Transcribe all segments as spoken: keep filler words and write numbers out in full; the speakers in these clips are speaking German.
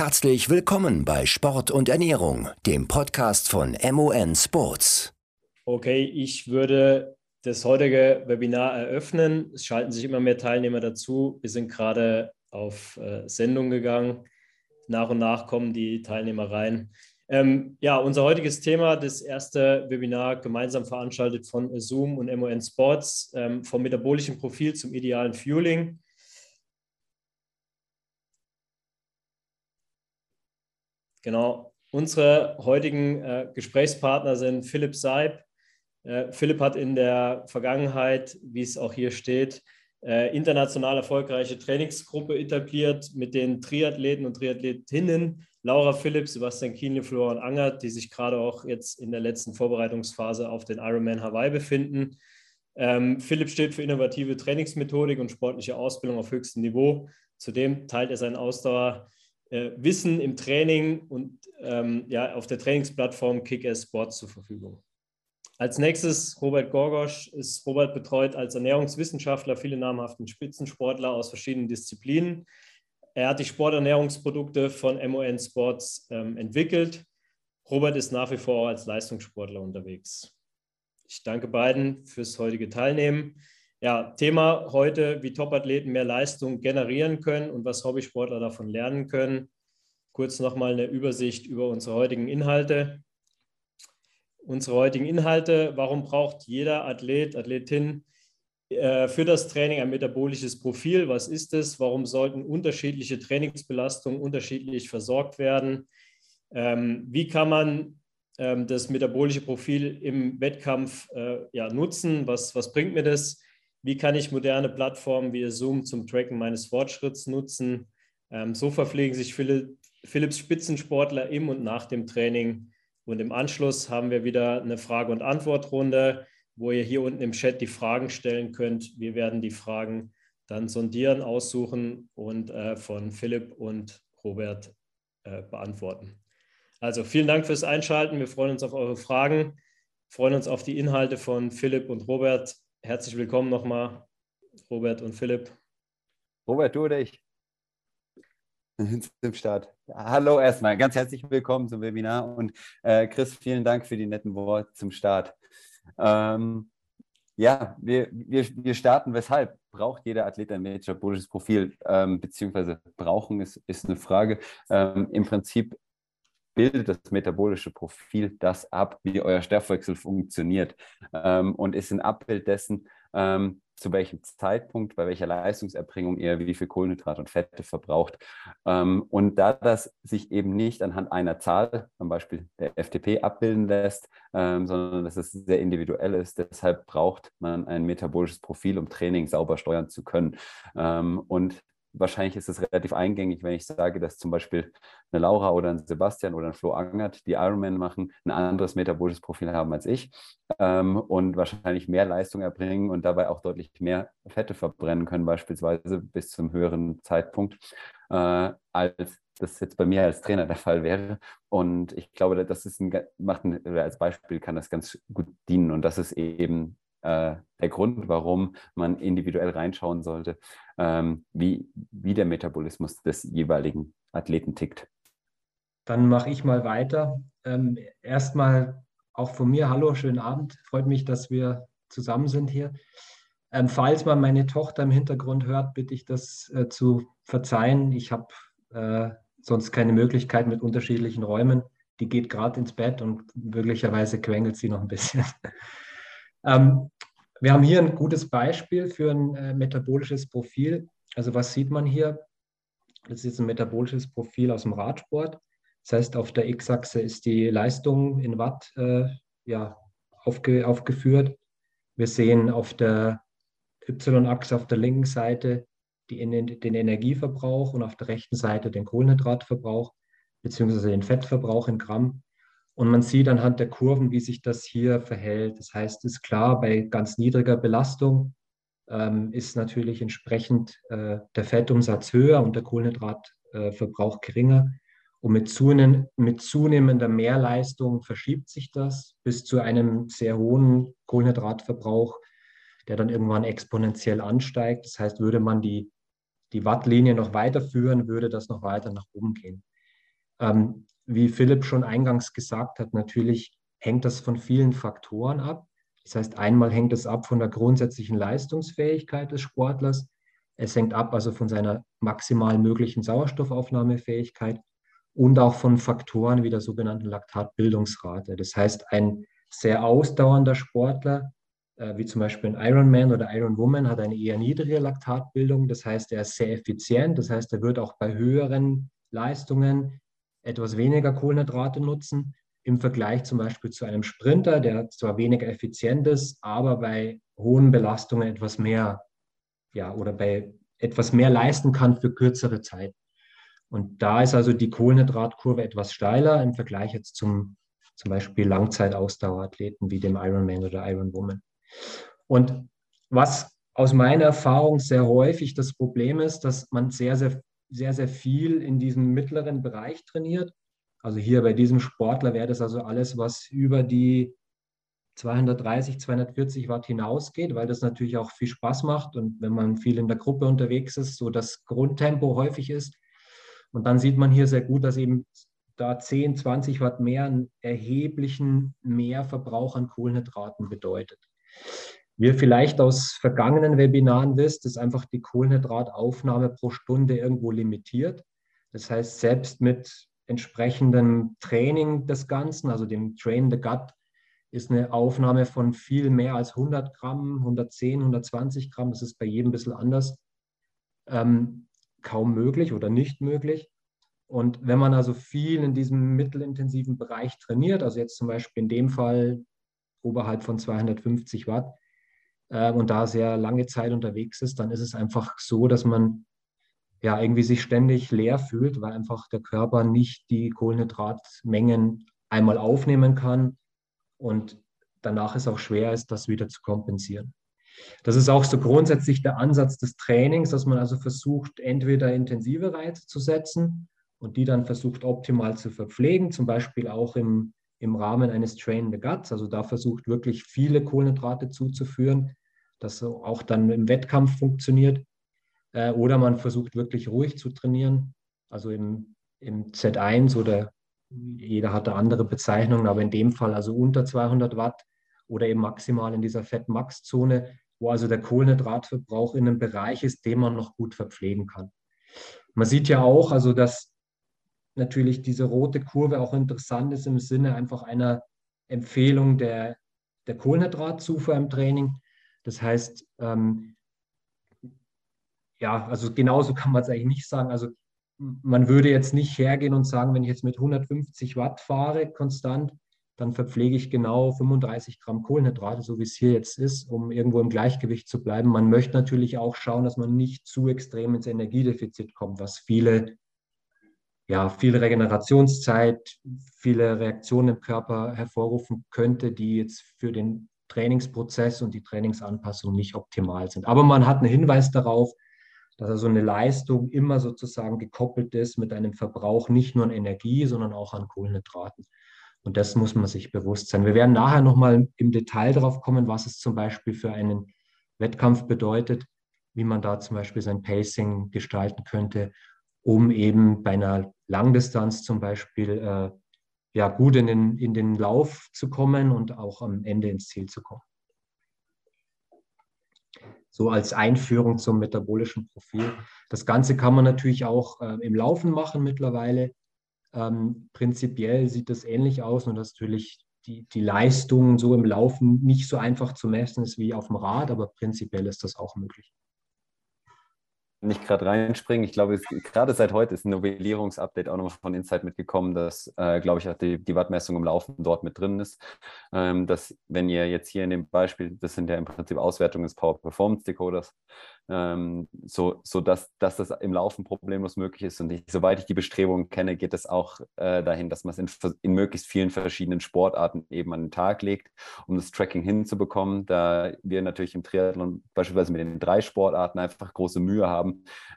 Herzlich willkommen bei Sport und Ernährung, dem Podcast von MoN Sports. Okay, ich würde das heutige Webinar eröffnen. Es schalten sich immer mehr Teilnehmer dazu. Wir sind gerade auf Sendung gegangen. Nach und nach kommen die Teilnehmer rein. Ähm, ja, unser heutiges Thema, das erste Webinar, gemeinsam veranstaltet von AZUM und MoN Sports, ähm, vom metabolischen Profil zum idealen Fueling. Genau, unsere heutigen äh, Gesprächspartner sind Philipp Seipp. Äh, Philipp hat in der Vergangenheit, wie es auch hier steht, äh, international erfolgreiche Trainingsgruppe etabliert mit den Triathleten und Triathletinnen Laura Philipp, Sebastian Kienle, Florian Angert, die sich gerade auch jetzt in der letzten Vorbereitungsphase auf den Ironman Hawaii befinden. Ähm, Philipp steht für innovative Trainingsmethodik und sportliche Ausbildung auf höchstem Niveau. Zudem teilt er sein Ausdauerwissen äh, im Training und ähm, ja, auf der Trainingsplattform Kickass Sports zur Verfügung. Als nächstes Robert Gorgosch. Ist Robert betreut als Ernährungswissenschaftler viele namhaften Spitzensportler aus verschiedenen Disziplinen. Er hat die Sporternährungsprodukte von MoN Sports ähm, entwickelt. Robert ist nach wie vor auch als Leistungssportler unterwegs. Ich danke beiden fürs heutige Teilnehmen. Ja, Thema heute, wie Topathleten mehr Leistung generieren können und was Hobbysportler davon lernen können. Kurz nochmal eine Übersicht über unsere heutigen Inhalte. Unsere heutigen Inhalte, warum braucht jeder Athlet, Athletin, für das Training ein metabolisches Profil? Was ist es? Warum sollten unterschiedliche Trainingsbelastungen unterschiedlich versorgt werden? Ähm, wie kann man ähm, das metabolische Profil im Wettkampf äh, ja, nutzen? Was, was bringt mir das? Wie kann ich moderne Plattformen wie AZUM zum Tracken meines Fortschritts nutzen? Ähm, so verpflegen sich Philipp, Philipps Spitzensportler im und nach dem Training. Und im Anschluss haben wir wieder eine Frage- und Antwortrunde, wo ihr hier unten im Chat die Fragen stellen könnt. Wir werden die Fragen dann sondieren, aussuchen und äh, von Philipp und Robert äh, beantworten. Also vielen Dank fürs Einschalten. Wir freuen uns auf eure Fragen, freuen uns auf die Inhalte von Philipp und Robert. Herzlich willkommen nochmal, Robert und Philipp. Robert, du oder ich? Zum Start. Hallo erstmal, ganz herzlich willkommen zum Webinar. Und äh, Chris, vielen Dank für die netten Worte zum Start. Ähm, ja, wir, wir, wir starten. Weshalb braucht jeder Athlet ein metabolisches Profil? Ähm, beziehungsweise brauchen ist, ist eine Frage. Ähm, Im Prinzip bildet das metabolische Profil das ab, wie euer Stoffwechsel funktioniert, ähm, und ist ein Abbild dessen, ähm, zu welchem Zeitpunkt, bei welcher Leistungserbringung ihr wie viel Kohlenhydrate und Fette verbraucht. Ähm, und da das sich eben nicht anhand einer Zahl, zum Beispiel der F T P, abbilden lässt, ähm, sondern dass es sehr individuell ist, deshalb braucht man ein metabolisches Profil, um Training sauber steuern zu können. Ähm, und wahrscheinlich ist es relativ eingängig, wenn ich sage, dass zum Beispiel eine Laura oder ein Sebastian oder ein Flo Angert, die Ironman machen, ein anderes metabolisches Profil haben als ich, ähm, und wahrscheinlich mehr Leistung erbringen und dabei auch deutlich mehr Fette verbrennen können, beispielsweise bis zum höheren Zeitpunkt, äh, als das jetzt bei mir als Trainer der Fall wäre. Und ich glaube, das ist ein, macht ein, als Beispiel kann das ganz gut dienen. Und das ist eben der Grund, warum man individuell reinschauen sollte, wie, wie der Metabolismus des jeweiligen Athleten tickt. Dann mache ich mal weiter. Erstmal auch von mir, hallo, schönen Abend. Freut mich, dass wir zusammen sind hier. Falls man meine Tochter im Hintergrund hört, bitte ich das zu verzeihen. Ich habe sonst keine Möglichkeit mit unterschiedlichen Räumen. Die geht gerade ins Bett und möglicherweise quengelt sie noch ein bisschen. Ähm, wir haben hier ein gutes Beispiel für ein äh, metabolisches Profil. Also was sieht man hier? Das ist jetzt ein metabolisches Profil aus dem Radsport. Das heißt, auf der X-Achse ist die Leistung in Watt äh, ja, aufge aufgeführt. Wir sehen auf der Y-Achse auf der linken Seite die, den Energieverbrauch und auf der rechten Seite den Kohlenhydratverbrauch beziehungsweise den Fettverbrauch in Gramm. Und man sieht anhand der Kurven, wie sich das hier verhält. Das heißt, ist klar, bei ganz niedriger Belastung ähm, ist natürlich entsprechend äh, der Fettumsatz höher und der Kohlenhydratverbrauch äh, geringer. Und mit, zunehm, mit zunehmender Mehrleistung verschiebt sich das bis zu einem sehr hohen Kohlenhydratverbrauch, der dann irgendwann exponentiell ansteigt. Das heißt, würde man die, die Wattlinie noch weiterführen, würde das noch weiter nach oben gehen. Ähm, wie Philipp schon eingangs gesagt hat, natürlich hängt das von vielen Faktoren ab. Das heißt, einmal hängt es ab von der grundsätzlichen Leistungsfähigkeit des Sportlers. Es hängt ab also von seiner maximal möglichen Sauerstoffaufnahmefähigkeit und auch von Faktoren wie der sogenannten Laktatbildungsrate. Das heißt, ein sehr ausdauernder Sportler, wie zum Beispiel ein Ironman oder Ironwoman, hat eine eher niedrige Laktatbildung. Das heißt, er ist sehr effizient. Das heißt, er wird auch bei höheren Leistungen etwas weniger Kohlenhydrate nutzen. Im Vergleich zum Beispiel zu einem Sprinter, der zwar weniger effizient ist, aber bei hohen Belastungen etwas mehr, ja, oder bei etwas mehr leisten kann für kürzere Zeit. Und da ist also die Kohlenhydratkurve etwas steiler im Vergleich jetzt zum zum Beispiel Langzeitausdauerathleten wie dem Ironman oder Ironwoman. Und was aus meiner Erfahrung sehr häufig das Problem ist, dass man sehr, sehr, sehr, sehr viel in diesem mittleren Bereich trainiert. Also hier bei diesem Sportler wäre das also alles, was über die zweihundertdreißig, zweihundertvierzig Watt hinausgeht, weil das natürlich auch viel Spaß macht und wenn man viel in der Gruppe unterwegs ist, so das Grundtempo häufig ist. Und dann sieht man hier sehr gut, dass eben da zehn, zwanzig Watt mehr einen erheblichen Mehrverbrauch an Kohlenhydraten bedeutet. Wie ihr vielleicht aus vergangenen Webinaren wisst, ist einfach die Kohlenhydrataufnahme pro Stunde irgendwo limitiert. Das heißt, selbst mit entsprechendem Training des Ganzen, also dem Train the Gut, ist eine Aufnahme von viel mehr als hundert Gramm, hundertzehn, hundertzwanzig Gramm, das ist bei jedem ein bisschen anders, ähm, kaum möglich oder nicht möglich. Und wenn man also viel in diesem mittelintensiven Bereich trainiert, also jetzt zum Beispiel in dem Fall oberhalb von zweihundertfünfzig Watt äh, und da sehr lange Zeit unterwegs ist, dann ist es einfach so, dass man ja irgendwie sich ständig leer fühlt, weil einfach der Körper nicht die Kohlenhydratmengen einmal aufnehmen kann und danach es auch schwer ist, das wieder zu kompensieren. Das ist auch so grundsätzlich der Ansatz des Trainings, dass man also versucht, entweder intensive Reize zu setzen und die dann versucht, optimal zu verpflegen, zum Beispiel auch im, im Rahmen eines Train the Guts, also da versucht wirklich viele Kohlenhydrate zuzuführen, dass auch dann im Wettkampf funktioniert. Oder man versucht wirklich ruhig zu trainieren, also im, im Z eins oder jeder hat da andere Bezeichnungen, aber in dem Fall also unter zweihundert Watt oder eben maximal in dieser Fat-Max-Zone, wo also der Kohlenhydratverbrauch in einem Bereich ist, den man noch gut verpflegen kann. Man sieht ja auch, also dass natürlich diese rote Kurve auch interessant ist im Sinne einfach einer Empfehlung der, der Kohlenhydratzufuhr im Training. Das heißt, ähm, ja, also genauso kann man es eigentlich nicht sagen. Also man würde jetzt nicht hergehen und sagen, wenn ich jetzt mit hundertfünfzig Watt fahre konstant, dann verpflege ich genau fünfunddreißig Gramm Kohlenhydrate, so wie es hier jetzt ist, um irgendwo im Gleichgewicht zu bleiben. Man möchte natürlich auch schauen, dass man nicht zu extrem ins Energiedefizit kommt, was viele, ja, viele Regenerationszeit, viele Reaktionen im Körper hervorrufen könnte, die jetzt für den Trainingsprozess und die Trainingsanpassung nicht optimal sind. Aber man hat einen Hinweis darauf, dass also eine Leistung immer sozusagen gekoppelt ist mit einem Verbrauch nicht nur an Energie, sondern auch an Kohlenhydraten. Und das muss man sich bewusst sein. Wir werden nachher nochmal im Detail darauf kommen, was es zum Beispiel für einen Wettkampf bedeutet, wie man da zum Beispiel sein Pacing gestalten könnte, um eben bei einer Langdistanz zum Beispiel äh, ja, gut in den, in den Lauf zu kommen und auch am Ende ins Ziel zu kommen. So als Einführung zum metabolischen Profil. Das Ganze kann man natürlich auch äh, im Laufen machen mittlerweile. Ähm, prinzipiell sieht das ähnlich aus, nur dass natürlich die, die Leistung so im Laufen nicht so einfach zu messen ist wie auf dem Rad, aber prinzipiell ist das auch möglich. Nicht gerade reinspringen. Ich glaube, es, gerade seit heute ist ein Novellierungsupdate auch nochmal von Insight mitgekommen, dass, äh, glaube ich, auch die, die Wattmessung im Laufen dort mit drin ist. Ähm, dass, wenn ihr jetzt hier in dem Beispiel, das sind ja im Prinzip Auswertungen des Power-Performance-Decoders, ähm, so, so dass, dass das im Laufen problemlos möglich ist. Und ich, soweit ich die Bestrebungen kenne, geht es auch äh, dahin, dass man es in, in möglichst vielen verschiedenen Sportarten eben an den Tag legt, um das Tracking hinzubekommen. Da wir natürlich im Triathlon beispielsweise mit den drei Sportarten einfach große Mühe haben,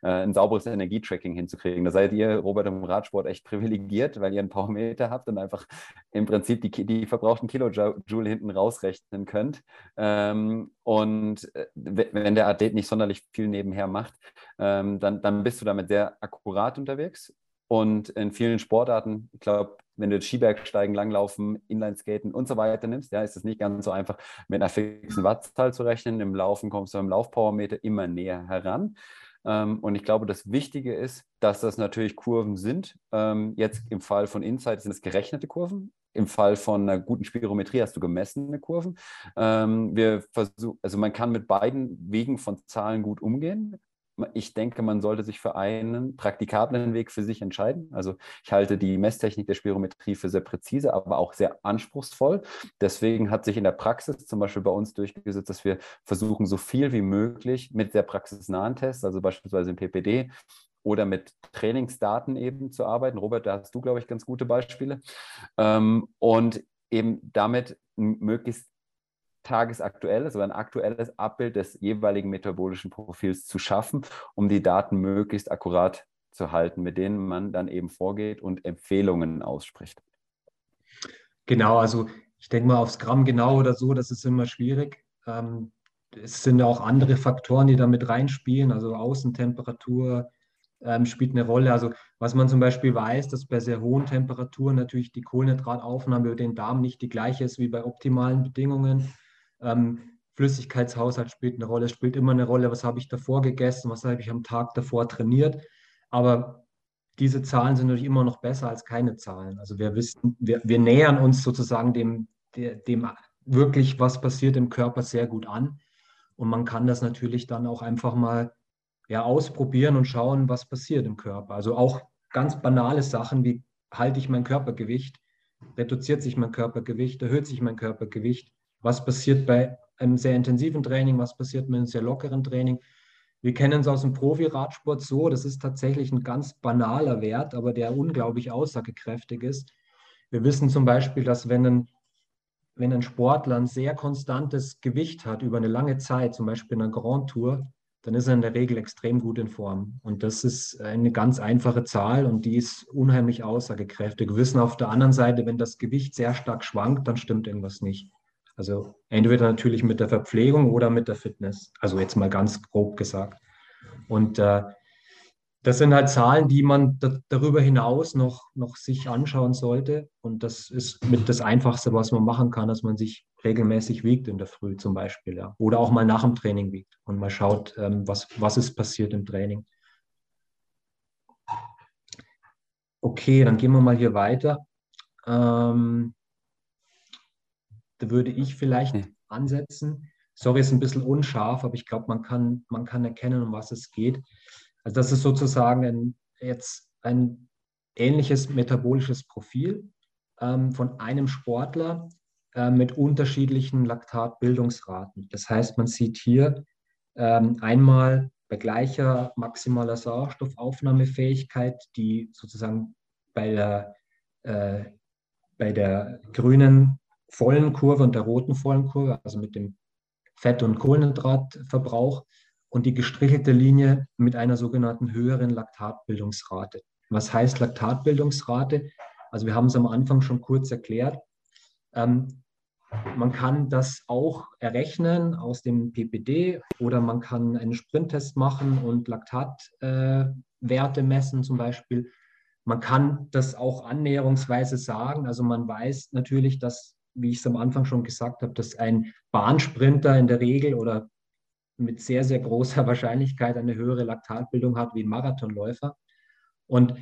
ein sauberes Energietracking hinzukriegen. Da seid ihr, Robert, im Radsport echt privilegiert, weil ihr einen Powermeter habt und einfach im Prinzip die, die verbrauchten Kilojoule hinten rausrechnen könnt. Und wenn der Athlet nicht sonderlich viel nebenher macht, dann, dann bist du damit sehr akkurat unterwegs. Und in vielen Sportarten, ich glaube, wenn du Skibergsteigen, Langlaufen, Inlineskaten und so weiter nimmst, ja, ist es nicht ganz so einfach, mit einer fixen Wattzahl zu rechnen. Im Laufen kommst du am Laufpowermeter immer näher heran. Und ich glaube, das Wichtige ist, dass das natürlich Kurven sind. Jetzt im Fall von Insight sind es gerechnete Kurven. Im Fall von einer guten Spirometrie hast du gemessene Kurven. Wir versuchen, also man kann mit beiden Wegen von Zahlen gut umgehen. Ich denke, man sollte sich für einen praktikablen Weg für sich entscheiden. Also ich halte die Messtechnik der Spirometrie für sehr präzise, aber auch sehr anspruchsvoll. Deswegen hat sich in der Praxis zum Beispiel bei uns durchgesetzt, dass wir versuchen, so viel wie möglich mit sehr praxisnahen Tests, also beispielsweise im P P D oder mit Trainingsdaten eben zu arbeiten. Robert, da hast du, glaube ich, ganz gute Beispiele. Und eben damit möglichst tagesaktuelles oder ein aktuelles Abbild des jeweiligen metabolischen Profils zu schaffen, um die Daten möglichst akkurat zu halten, mit denen man dann eben vorgeht und Empfehlungen ausspricht. Genau, also ich denke mal aufs Gramm genau oder so, das ist immer schwierig. Ähm, es sind auch andere Faktoren, die da mit reinspielen, also Außentemperatur ähm, spielt eine Rolle. Also was man zum Beispiel weiß, dass bei sehr hohen Temperaturen natürlich die Kohlenhydrataufnahme über den Darm nicht die gleiche ist wie bei optimalen Bedingungen. Ähm, Flüssigkeitshaushalt spielt eine Rolle, spielt immer eine Rolle, was habe ich davor gegessen, was habe ich am Tag davor trainiert, aber diese Zahlen sind natürlich immer noch besser als keine Zahlen, also wir wissen, wir, wir nähern uns sozusagen dem, dem wirklich, was passiert im Körper, sehr gut an und man kann das natürlich dann auch einfach mal ja, ausprobieren und schauen, was passiert im Körper, also auch ganz banale Sachen, wie halte ich mein Körpergewicht, reduziert sich mein Körpergewicht, erhöht sich mein Körpergewicht, was passiert bei einem sehr intensiven Training, was passiert mit einem sehr lockeren Training. Wir kennen es aus dem Profi-Radsport so, das ist tatsächlich ein ganz banaler Wert, aber der unglaublich aussagekräftig ist. Wir wissen zum Beispiel, dass wenn ein, wenn ein Sportler ein sehr konstantes Gewicht hat über eine lange Zeit, zum Beispiel in einer Grand Tour, dann ist er in der Regel extrem gut in Form. Und das ist eine ganz einfache Zahl und die ist unheimlich aussagekräftig. Wir wissen auf der anderen Seite, wenn das Gewicht sehr stark schwankt, dann stimmt irgendwas nicht. Also entweder natürlich mit der Verpflegung oder mit der Fitness, also jetzt mal ganz grob gesagt. Und äh, das sind halt Zahlen, die man da, darüber hinaus noch, noch sich anschauen sollte. Und das ist mit das Einfachste, was man machen kann, dass man sich regelmäßig wiegt in der Früh zum Beispiel. Ja. Oder auch mal nach dem Training wiegt und mal schaut, ähm, was, was ist passiert im Training. Okay, dann gehen wir mal hier weiter. Ähm, würde ich vielleicht ansetzen. Sorry, ist ein bisschen unscharf, aber ich glaube, man kann, man kann erkennen, um was es geht. Also das ist sozusagen ein, jetzt ein ähnliches metabolisches Profil ähm, von einem Sportler äh, mit unterschiedlichen Laktatbildungsraten. Das heißt, man sieht hier ähm, einmal bei gleicher maximaler Sauerstoffaufnahmefähigkeit, die sozusagen bei der, äh, bei der grünen vollen Kurve und der roten vollen Kurve, also mit dem Fett- und Kohlenhydratverbrauch und die gestrichelte Linie mit einer sogenannten höheren Laktatbildungsrate. Was heißt Laktatbildungsrate? Also wir haben es am Anfang schon kurz erklärt. Ähm, man kann das auch errechnen aus dem P P D oder man kann einen Sprinttest machen und Laktatwerte äh, messen zum Beispiel. Man kann das auch annäherungsweise sagen. Also man weiß natürlich, dass, wie ich es am Anfang schon gesagt habe, dass ein Bahnsprinter in der Regel oder mit sehr, sehr großer Wahrscheinlichkeit eine höhere Laktatbildung hat wie ein Marathonläufer. Und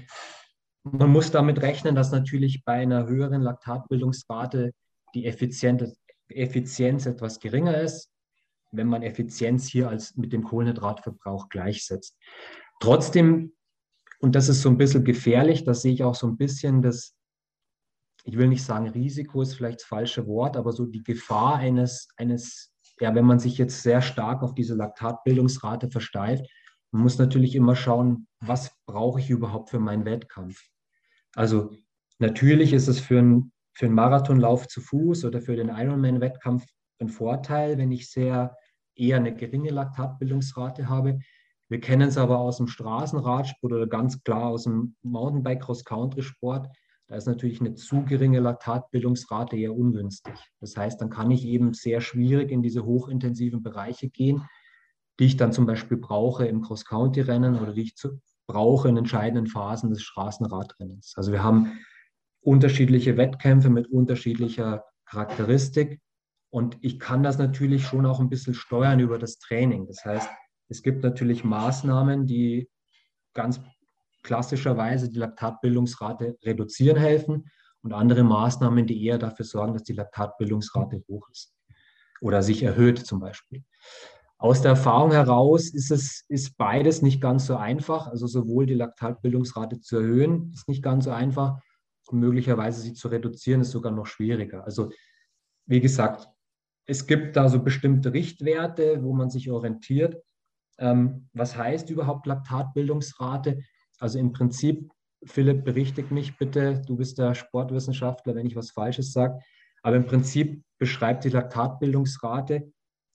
man muss damit rechnen, dass natürlich bei einer höheren Laktatbildungsrate die Effizienz etwas geringer ist, wenn man Effizienz hier als mit dem Kohlenhydratverbrauch gleichsetzt. Trotzdem, und das ist so ein bisschen gefährlich, das sehe ich auch so ein bisschen das, ich will nicht sagen, Risiko ist vielleicht das falsche Wort, aber so die Gefahr eines, eines, ja, wenn man sich jetzt sehr stark auf diese Laktatbildungsrate versteift, man muss natürlich immer schauen, was brauche ich überhaupt für meinen Wettkampf. Also natürlich ist es für, ein, für einen Marathonlauf zu Fuß oder für den Ironman-Wettkampf ein Vorteil, wenn ich sehr eher eine geringe Laktatbildungsrate habe. Wir kennen es aber aus dem Straßenradsport oder ganz klar aus dem Mountainbike-Cross-Country-Sport. Da ist natürlich eine zu geringe Laktatbildungsrate eher ungünstig. Das heißt, dann kann ich eben sehr schwierig in diese hochintensiven Bereiche gehen, die ich dann zum Beispiel brauche im Cross-Country-Rennen oder die ich zu, brauche in entscheidenden Phasen des Straßenradrennens. Also wir haben unterschiedliche Wettkämpfe mit unterschiedlicher Charakteristik und ich kann das natürlich schon auch ein bisschen steuern über das Training. Das heißt, es gibt natürlich Maßnahmen, die ganz klassischerweise die Laktatbildungsrate reduzieren helfen und andere Maßnahmen, die eher dafür sorgen, dass die Laktatbildungsrate hoch ist oder sich erhöht zum Beispiel. Aus der Erfahrung heraus ist es ist beides nicht ganz so einfach. Also sowohl die Laktatbildungsrate zu erhöhen, ist nicht ganz so einfach. Und möglicherweise sie zu reduzieren, ist sogar noch schwieriger. Also wie gesagt, es gibt da so bestimmte Richtwerte, wo man sich orientiert. Ähm, was heißt überhaupt Laktatbildungsrate? Also im Prinzip, Philipp, berichtigt mich bitte, du bist der Sportwissenschaftler, wenn ich was Falsches sage. Aber im Prinzip beschreibt die Laktatbildungsrate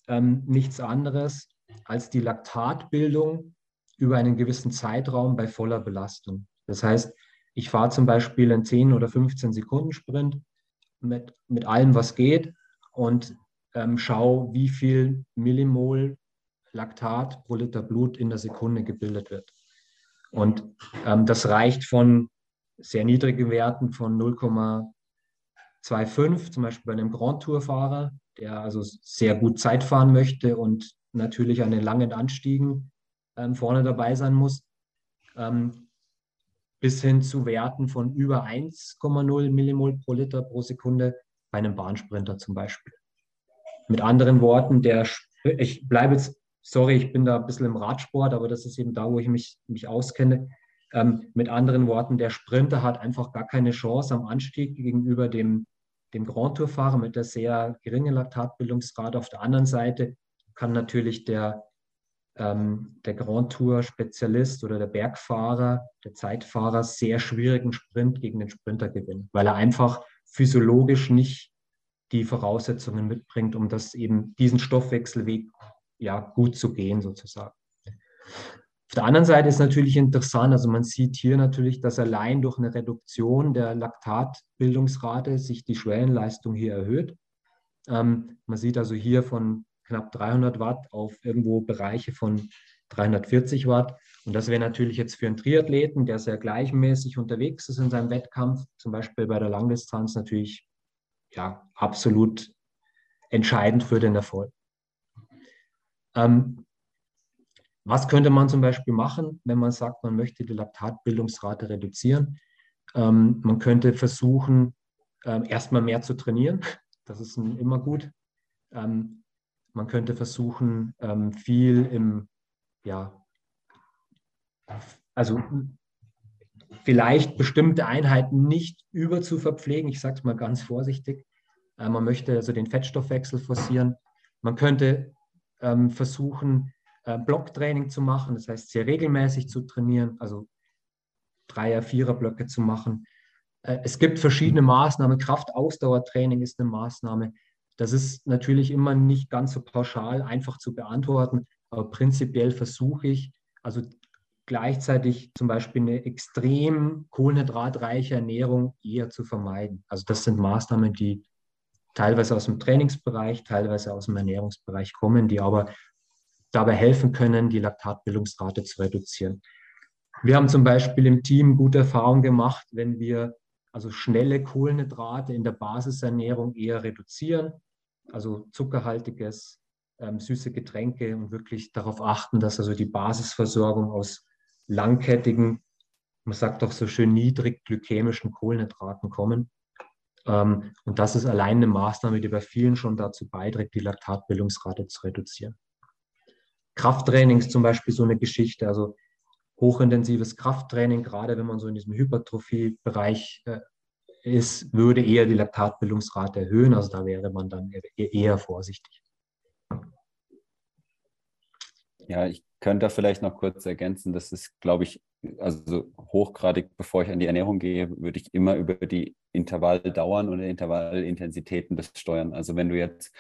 ähm, nichts anderes als die Laktatbildung über einen gewissen Zeitraum bei voller Belastung. Das heißt, ich fahre zum Beispiel einen zehn- oder fünfzehn-Sekunden-Sprint mit, mit allem, was geht und ähm, schaue, wie viel Millimol Laktat pro Liter Blut in der Sekunde gebildet wird. Und ähm, das reicht von sehr niedrigen Werten von null Komma fünfundzwanzig, zum Beispiel bei einem Grand-Tour-Fahrer, der also sehr gut Zeit fahren möchte und natürlich an den langen Anstiegen ähm, vorne dabei sein muss, ähm, bis hin zu Werten von über eins Komma null Millimol pro Liter pro Sekunde bei einem Bahnsprinter zum Beispiel. Mit anderen Worten, der, ich bleibe jetzt, sorry, ich bin da ein bisschen im Radsport, aber das ist eben da, wo ich mich, mich auskenne. Ähm, mit anderen Worten, der Sprinter hat einfach gar keine Chance am Anstieg gegenüber dem, dem Grand Tour-Fahrer mit der sehr geringen Laktatbildungsrate. Auf der anderen Seite kann natürlich der, ähm, der Grand Tour-Spezialist oder der Bergfahrer, der Zeitfahrer sehr schwierigen Sprint gegen den Sprinter gewinnen, weil er einfach physiologisch nicht die Voraussetzungen mitbringt, um das eben diesen Stoffwechselweg ja, gut zu gehen sozusagen. Auf der anderen Seite ist natürlich interessant, also man sieht hier natürlich, dass allein durch eine Reduktion der Laktatbildungsrate sich die Schwellenleistung hier erhöht. Ähm, man sieht also hier von knapp dreihundert Watt auf irgendwo Bereiche von dreihundertvierzig Watt. Und das wäre natürlich jetzt für einen Triathleten, der sehr gleichmäßig unterwegs ist in seinem Wettkampf, zum Beispiel bei der Langdistanz natürlich ja, absolut entscheidend für den Erfolg. Ähm, was könnte man zum Beispiel machen, wenn man sagt, man möchte die Laktatbildungsrate reduzieren? Ähm, man könnte versuchen, ähm, erstmal mehr zu trainieren. Das ist ein, immer gut. Ähm, man könnte versuchen, ähm, viel im, ja, also vielleicht bestimmte Einheiten nicht über zu verpflegen. Ich sage es mal ganz vorsichtig. Äh, man möchte also den Fettstoffwechsel forcieren. Man könnte versuchen, Blocktraining zu machen, das heißt sehr regelmäßig zu trainieren, also Dreier-, Vierer-Blöcke zu machen. Es gibt verschiedene Maßnahmen, Kraft-Ausdauertraining ist eine Maßnahme. Das ist natürlich immer nicht ganz so pauschal einfach zu beantworten, aber prinzipiell versuche ich, also gleichzeitig zum Beispiel eine extrem kohlenhydratreiche Ernährung eher zu vermeiden. Also das sind Maßnahmen, die teilweise aus dem Trainingsbereich, teilweise aus dem Ernährungsbereich kommen, die aber dabei helfen können, die Laktatbildungsrate zu reduzieren. Wir haben zum Beispiel im Team gute Erfahrungen gemacht, wenn wir also schnelle Kohlenhydrate in der Basisernährung eher reduzieren, also zuckerhaltiges, ähm, süße Getränke und wirklich darauf achten, dass also die Basisversorgung aus langkettigen, man sagt doch so schön niedrig glykämischen Kohlenhydraten kommen. Und das ist allein eine Maßnahme, die bei vielen schon dazu beiträgt, die Laktatbildungsrate zu reduzieren. Krafttraining ist zum Beispiel so eine Geschichte, also hochintensives Krafttraining, gerade wenn man so in diesem Hypertrophie-Bereich ist, würde eher die Laktatbildungsrate erhöhen, also da wäre man dann eher vorsichtig. Ja, ich könnte da vielleicht noch kurz ergänzen, das ist, glaube ich, also hochgradig, bevor ich an die Ernährung gehe, würde ich immer über die Intervalldauern und Intervallintensitäten das steuern. Also wenn du jetzt,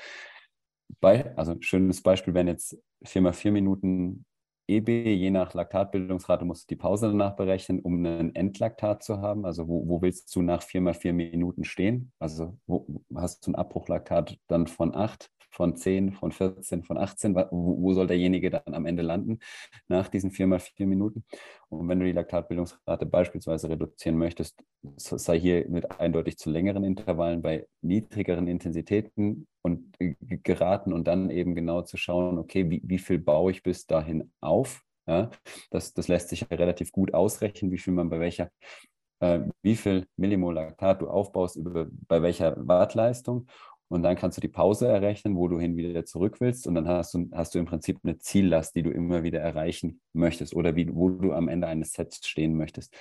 bei, also ein schönes Beispiel wären jetzt vier mal vier Minuten E B, je nach Laktatbildungsrate musst du die Pause danach berechnen, um einen Endlaktat zu haben. Also wo, wo willst du nach vier mal vier Minuten stehen? Also wo hast du ein Abbruchlaktat dann von acht, von zehn, von vierzehn, von achtzehn? Wo, wo soll derjenige dann am Ende landen nach diesen vier mal vier Minuten? Und wenn du die Laktatbildungsrate beispielsweise reduzieren möchtest, sei hier mit eindeutig zu längeren Intervallen bei niedrigeren Intensitäten und geraten und dann eben genau zu schauen, okay, wie, wie viel baue ich bis dahin auf? Ja, das, das lässt sich ja relativ gut ausrechnen, wie viel man bei welcher, äh, wie viel Millimol Laktat du aufbaust, über, bei welcher Wattleistung. Und dann kannst du die Pause errechnen, wo du hin wieder zurück willst. Und dann hast du, hast du im Prinzip eine Ziellast, die du immer wieder erreichen möchtest oder wie, wo du am Ende eines Sets stehen möchtest.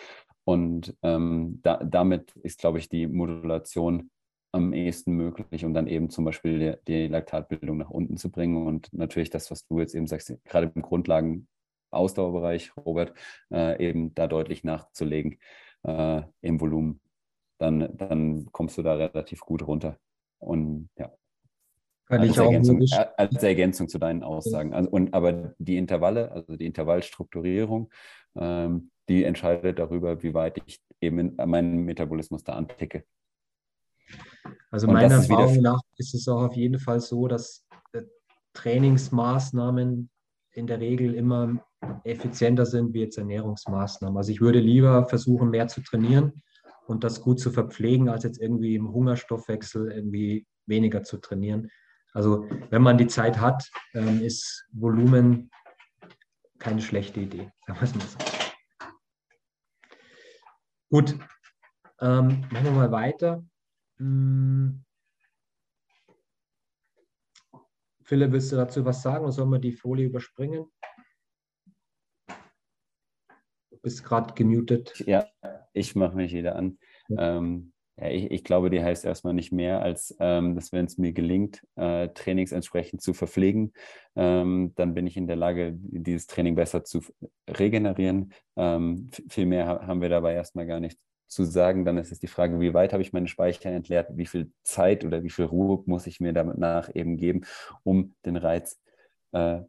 Und ähm, da, damit ist, glaube ich, die Modulation am ehesten möglich, um dann eben zum Beispiel die, die Laktatbildung nach unten zu bringen. Und natürlich das, was du jetzt eben sagst, gerade im Grundlagen-Ausdauerbereich, Robert, äh, eben da deutlich nachzulegen äh, im Volumen. Dann, dann kommst du da relativ gut runter. Und ja, als Ergänzung, als Ergänzung zu deinen Aussagen. Also, und, aber die Intervalle, also die Intervallstrukturierung, ähm, die entscheidet darüber, wie weit ich eben meinen Metabolismus da anticke. Also und meiner Erfahrung nach ist es auch auf jeden Fall so, dass äh, Trainingsmaßnahmen in der Regel immer effizienter sind wie jetzt Ernährungsmaßnahmen. Also ich würde lieber versuchen, mehr zu trainieren und das gut zu verpflegen, als jetzt irgendwie im Hungerstoffwechsel irgendwie weniger zu trainieren. Also wenn man die Zeit hat, ist Volumen keine schlechte Idee. Gut, ähm, machen wir mal weiter. Hm. Philipp, willst du dazu was sagen oder sollen wir die Folie überspringen? Du bist gerade gemutet. Ja. Ich mache mich wieder an. Ähm, ja, ich, ich glaube, die heißt erstmal nicht mehr, als ähm, dass wenn es mir gelingt, äh, Trainings entsprechend zu verpflegen, ähm, dann bin ich in der Lage, dieses Training besser zu regenerieren. Ähm, viel mehr ha- haben wir dabei erstmal gar nicht zu sagen. Dann ist es die Frage, wie weit habe ich meine Speicher entleert, wie viel Zeit oder wie viel Ruhe muss ich mir damit nach eben geben, um den Reiz äh,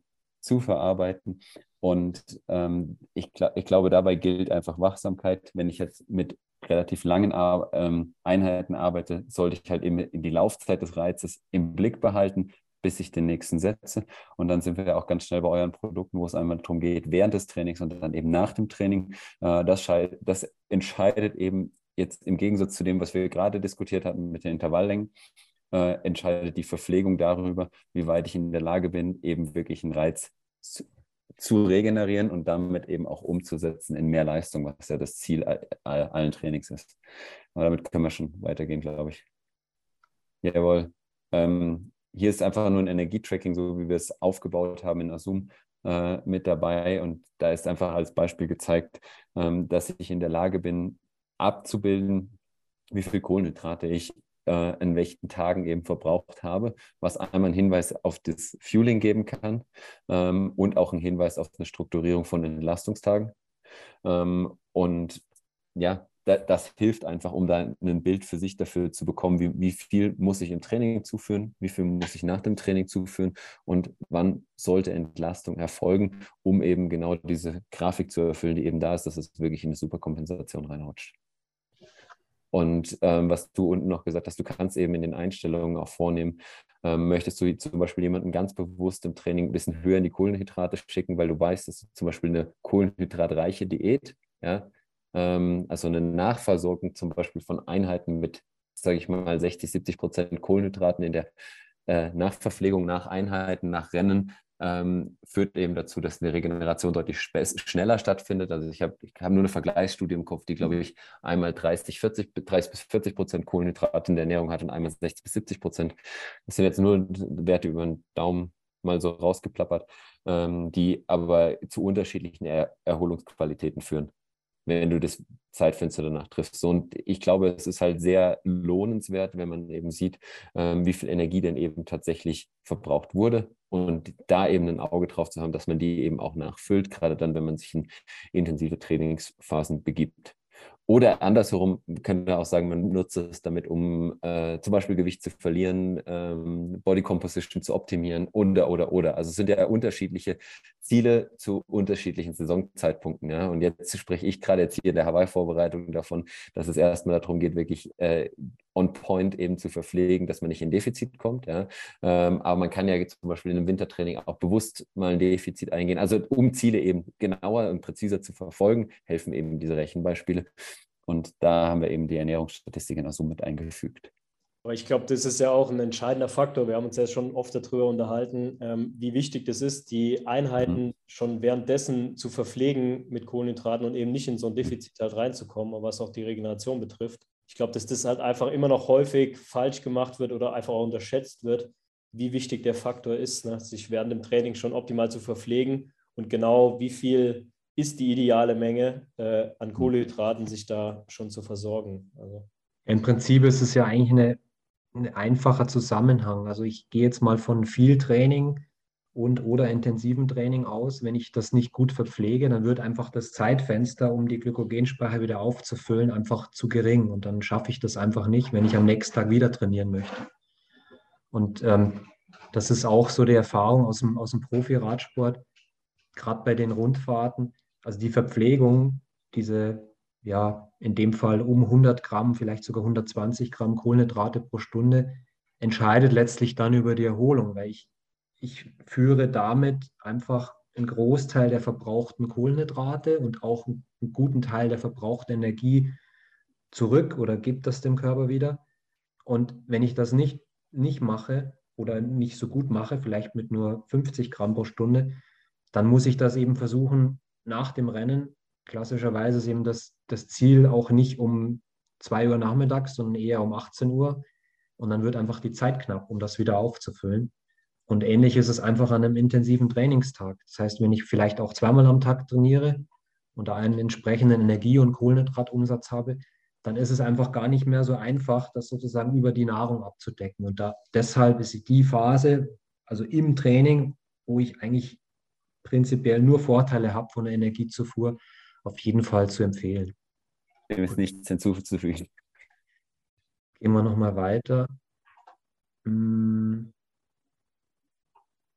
zu verarbeiten. Und ähm, ich, ich glaube, dabei gilt einfach Wachsamkeit. Wenn ich jetzt mit relativ langen Ar- ähm, Einheiten arbeite, sollte ich halt eben die Laufzeit des Reizes im Blick behalten, bis ich den nächsten setze. Und dann sind wir ja auch ganz schnell bei euren Produkten, wo es einmal darum geht, während des Trainings und dann eben nach dem Training. Äh, das, schei- das entscheidet eben jetzt im Gegensatz zu dem, was wir gerade diskutiert hatten mit den Intervalllängen, äh, entscheidet die Verpflegung darüber, wie weit ich in der Lage bin, eben wirklich einen Reiz zu zu regenerieren und damit eben auch umzusetzen in mehr Leistung, was ja das Ziel allen Trainings ist. Aber damit können wir schon weitergehen, glaube ich. Jawohl. Ähm, hier ist einfach nur ein Energietracking, so wie wir es aufgebaut haben in AZUM, äh, mit dabei. Und da ist einfach als Beispiel gezeigt, ähm, dass ich in der Lage bin, abzubilden, wie viel Kohlenhydrate ich äh, in welchen Tagen eben verbraucht habe, was einmal einen Hinweis auf das Fueling geben kann ähm, und auch einen Hinweis auf eine Strukturierung von Entlastungstagen. Ähm, und ja, da, das hilft einfach, um da ein Bild für sich dafür zu bekommen, wie, wie viel muss ich im Training zuführen, wie viel muss ich nach dem Training zuführen und wann sollte Entlastung erfolgen, um eben genau diese Grafik zu erfüllen, die eben da ist, dass es wirklich in eine Superkompensation reinrutscht. Und ähm, was du unten noch gesagt hast, du kannst eben in den Einstellungen auch vornehmen, ähm, möchtest du zum Beispiel jemanden ganz bewusst im Training ein bisschen höher in die Kohlenhydrate schicken, weil du weißt, dass du zum Beispiel eine kohlenhydratreiche Diät, ja, ähm, also eine Nachversorgung zum Beispiel von Einheiten mit, sage ich mal, sechzig, siebzig Prozent Kohlenhydraten in der äh, Nachverpflegung, nach Einheiten, nach Rennen, Ähm, führt eben dazu, dass eine Regeneration deutlich sp- schneller stattfindet. Also ich habe ich hab nur eine Vergleichsstudie im Kopf, die, glaube ich, einmal dreißig, vierzig, dreißig bis vierzig Prozent Kohlenhydrate in der Ernährung hat und einmal sechzig bis siebzig Prozent. Das sind jetzt nur Werte über den Daumen mal so rausgeplappert, ähm, die aber zu unterschiedlichen er- Erholungsqualitäten führen, wenn du das Zeitfenster danach triffst. Und ich glaube, es ist halt sehr lohnenswert, wenn man eben sieht, ähm, wie viel Energie denn eben tatsächlich verbraucht wurde. Und da eben ein Auge drauf zu haben, dass man die eben auch nachfüllt, gerade dann, wenn man sich in intensive Trainingsphasen begibt. Oder andersherum können wir auch sagen, man nutzt es damit, um äh, zum Beispiel Gewicht zu verlieren, ähm, Body Composition zu optimieren oder, oder, oder. Also es sind ja unterschiedliche Ziele zu unterschiedlichen Saisonzeitpunkten. Ja? Und jetzt spreche ich gerade jetzt hier in der Hawaii-Vorbereitung davon, dass es erstmal darum geht, wirklich äh, on point eben zu verpflegen, dass man nicht in Defizit kommt. Ja? Ähm, aber man kann ja zum Beispiel in einem Wintertraining auch bewusst mal ein Defizit eingehen. Also um Ziele eben genauer und präziser zu verfolgen, helfen eben diese Rechenbeispiele. Und da haben wir eben die Ernährungsstatistiken auch so mit eingefügt. Aber ich glaube, das ist ja auch ein entscheidender Faktor. Wir haben uns ja schon oft darüber unterhalten, ähm, wie wichtig das ist, die Einheiten mhm. schon währenddessen zu verpflegen mit Kohlenhydraten und eben nicht in so ein Defizit halt reinzukommen, was auch die Regeneration betrifft. Ich glaube, dass das halt einfach immer noch häufig falsch gemacht wird oder einfach auch unterschätzt wird, wie wichtig der Faktor ist, ne? Sich während dem Training schon optimal zu verpflegen und genau wie viel ist die ideale Menge äh, an Kohlenhydraten, sich da schon zu versorgen. Also. Im Prinzip ist es ja eigentlich eine, ein einfacher Zusammenhang. Also ich gehe jetzt mal von viel Training und oder intensivem Training aus. Wenn ich das nicht gut verpflege, dann wird einfach das Zeitfenster, um die Glykogenspeicher wieder aufzufüllen, einfach zu gering. Und dann schaffe ich das einfach nicht, wenn ich am nächsten Tag wieder trainieren möchte. Und ähm, das ist auch so die Erfahrung aus dem, aus dem Profi-Radsport, gerade bei den Rundfahrten. Also die Verpflegung, diese, ja, in dem Fall um hundert Gramm, vielleicht sogar hundertzwanzig Gramm Kohlenhydrate pro Stunde, entscheidet letztlich dann über die Erholung, weil ich, ich führe damit einfach einen Großteil der verbrauchten Kohlenhydrate und auch einen guten Teil der verbrauchten Energie zurück oder gebe das dem Körper wieder. Und wenn ich das nicht, nicht mache oder nicht so gut mache, vielleicht mit nur fünfzig Gramm pro Stunde, dann muss ich das eben versuchen, nach dem Rennen, klassischerweise ist eben das, das Ziel auch nicht um zwei Uhr nachmittags, sondern eher um achtzehn Uhr. Und dann wird einfach die Zeit knapp, um das wieder aufzufüllen. Und ähnlich ist es einfach an einem intensiven Trainingstag. Das heißt, wenn ich vielleicht auch zweimal am Tag trainiere und da einen entsprechenden Energie- und Kohlenhydratumsatz habe, dann ist es einfach gar nicht mehr so einfach, das sozusagen über die Nahrung abzudecken. Und da, deshalb ist die Phase, also im Training, wo ich eigentlich prinzipiell nur Vorteile habe von der Energiezufuhr, auf jeden Fall zu empfehlen. Dem ist nichts hinzuzufügen. Gehen wir nochmal weiter. Hm.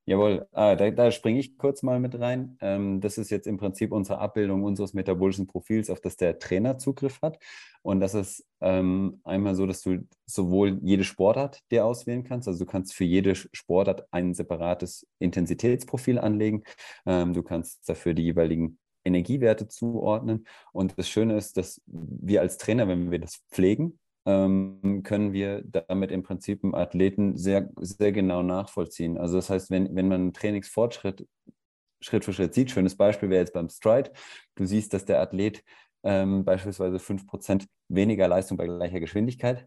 Jawohl, ah, da, da springe ich kurz mal mit rein. Ähm, das ist jetzt im Prinzip unsere Abbildung unseres metabolischen Profils, auf das der Trainer Zugriff hat. Und das ist ähm, einmal so, dass du sowohl jede Sportart dir auswählen kannst, also du kannst für jede Sportart ein separates Intensitätsprofil anlegen. Ähm, du kannst dafür die jeweiligen Energiewerte zuordnen. Und das Schöne ist, dass wir als Trainer, wenn wir das pflegen, können wir damit im Prinzip einen Athleten sehr, sehr genau nachvollziehen. Also das heißt, wenn, wenn man einen Trainingsfortschritt Schritt für Schritt sieht, schönes Beispiel wäre jetzt beim Stride, du siehst, dass der Athlet ähm, beispielsweise fünf Prozent weniger Leistung bei gleicher Geschwindigkeit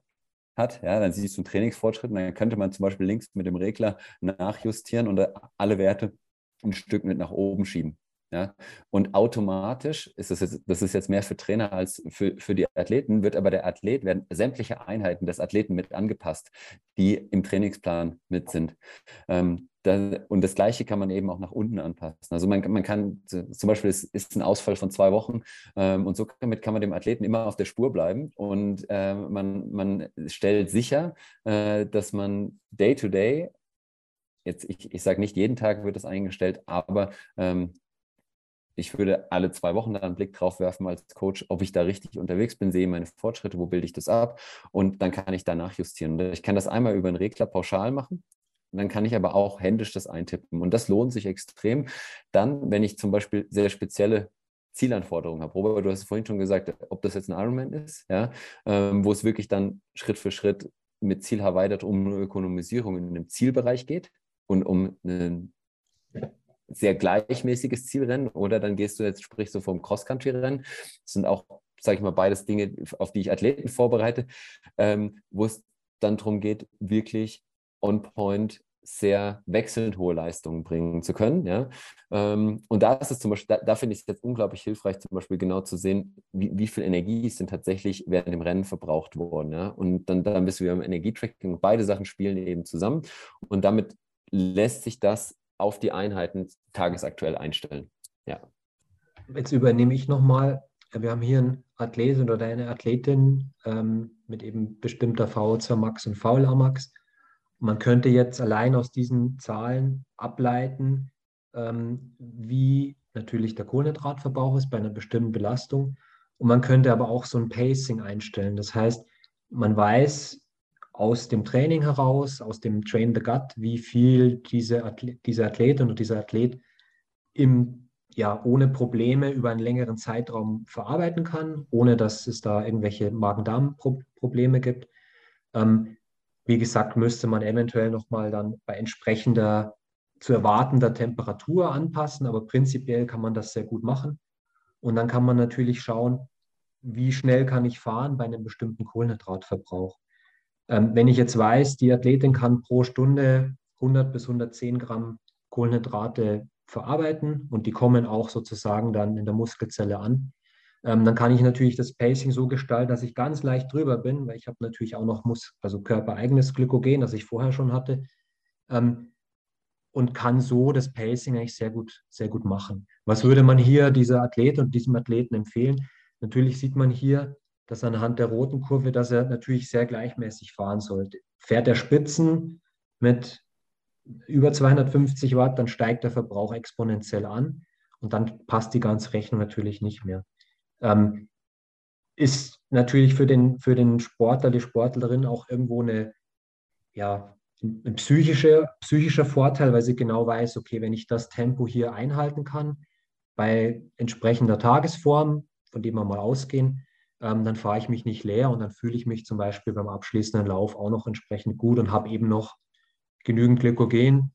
hat, ja, dann siehst du einen Trainingsfortschritt und dann könnte man zum Beispiel links mit dem Regler nachjustieren und alle Werte ein Stück mit nach oben schieben. Ja, und automatisch, ist das, jetzt, das ist jetzt mehr für Trainer als für, für die Athleten, wird aber der Athlet, werden sämtliche Einheiten des Athleten mit angepasst, die im Trainingsplan mit sind. Ähm, das, und das Gleiche kann man eben auch nach unten anpassen. Also man, man kann, zum Beispiel ist, ist ein Ausfall von zwei Wochen ähm, und so damit kann man dem Athleten immer auf der Spur bleiben und äh, man, man stellt sicher, äh, dass man Day-to-Day, jetzt ich, ich sage nicht jeden Tag wird das eingestellt, aber ähm, ich würde alle zwei Wochen da einen Blick drauf werfen als Coach, ob ich da richtig unterwegs bin, sehe meine Fortschritte, wo bilde ich das ab und dann kann ich danach justieren. Ich kann das einmal über einen Regler pauschal machen, dann kann ich aber auch händisch das eintippen und das lohnt sich extrem. Dann, wenn ich zum Beispiel sehr spezielle Zielanforderungen habe. Robert, du hast vorhin schon gesagt, ob das jetzt ein Ironman ist, ja, wo es wirklich dann Schritt für Schritt mit Ziel Hawaii um eine Ökonomisierung in einem Zielbereich geht und um einen sehr gleichmäßiges Zielrennen oder dann gehst du jetzt, sprichst du vom Cross-Country-Rennen. Das sind auch, sage ich mal, beides Dinge, auf die ich Athleten vorbereite, ähm, wo es dann darum geht, wirklich on-point sehr wechselnd hohe Leistungen bringen zu können. Ja? Ähm, und da ist es zum Beispiel, da, da finde ich es jetzt unglaublich hilfreich, zum Beispiel genau zu sehen, wie, wie viel Energie ist denn tatsächlich während dem Rennen verbraucht worden. Ja? Und dann, dann bist du wieder im Energietracking. Beide Sachen spielen eben zusammen und damit lässt sich das auf die Einheiten tagesaktuell einstellen. Ja. Jetzt übernehme ich nochmal. Wir haben hier einen Athletin oder eine Athletin ähm, mit eben bestimmter V O zwei max und VLamax. Man könnte jetzt allein aus diesen Zahlen ableiten, ähm, wie natürlich der Kohlenhydratverbrauch ist bei einer bestimmten Belastung. Und man könnte aber auch so ein Pacing einstellen. Das heißt, man weiß aus dem Training heraus, aus dem Train the Gut, wie viel diese, Athle- diese Athletin oder dieser Athlet im, ja, ohne Probleme über einen längeren Zeitraum verarbeiten kann, ohne dass es da irgendwelche Magen-Darm-Probleme gibt. Ähm, wie gesagt, müsste man eventuell nochmal dann bei entsprechender zu erwartender Temperatur anpassen, aber prinzipiell kann man das sehr gut machen. Und dann kann man natürlich schauen, wie schnell kann ich fahren bei einem bestimmten Kohlenhydratverbrauch. Ähm, wenn ich jetzt weiß, die Athletin kann pro Stunde hundert bis hundertzehn Gramm Kohlenhydrate verarbeiten und die kommen auch sozusagen dann in der Muskelzelle an, ähm, dann kann ich natürlich das Pacing so gestalten, dass ich ganz leicht drüber bin, weil ich habe natürlich auch noch Mus- also körpereigenes Glykogen, das ich vorher schon hatte, ähm, und kann so das Pacing eigentlich sehr gut, sehr gut machen. Was würde man hier dieser Athletin und diesem Athleten empfehlen? Natürlich sieht man hier, dass anhand der roten Kurve, dass er natürlich sehr gleichmäßig fahren sollte. Fährt er Spitzen mit über zweihundertfünfzig Watt, dann steigt der Verbrauch exponentiell an und dann passt die ganze Rechnung natürlich nicht mehr. Ähm, ist natürlich für den, für den Sportler, die Sportlerin auch irgendwo eine, ja, ein psychischer, psychischer Vorteil, weil sie genau weiß, okay, wenn ich das Tempo hier einhalten kann, bei entsprechender Tagesform, von dem wir mal ausgehen, ähm, dann fahre ich mich nicht leer und dann fühle ich mich zum Beispiel beim abschließenden Lauf auch noch entsprechend gut und habe eben noch genügend Glykogen,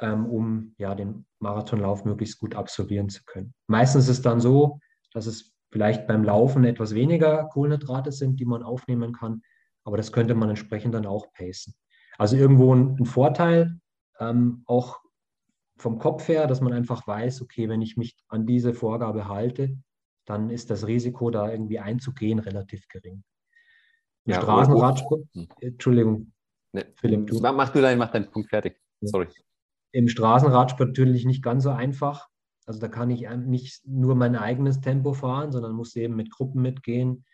ähm, um ja, den Marathonlauf möglichst gut absolvieren zu können. Meistens ist es dann so, dass es vielleicht beim Laufen etwas weniger Kohlenhydrate sind, die man aufnehmen kann, aber das könnte man entsprechend dann auch pacen. Also irgendwo ein, ein Vorteil, ähm, auch vom Kopf her, dass man einfach weiß, okay, wenn ich mich an diese Vorgabe halte, dann ist das Risiko, da irgendwie einzugehen, relativ gering. Ja, Straßenradsport, Entschuldigung, ne, Philipp, du. Mach du deinen, mach deinen Punkt fertig. Sorry. Im Straßenradsport natürlich nicht ganz so einfach. Also da kann ich nicht nur mein eigenes Tempo fahren, sondern muss eben mit Gruppen mitgehen.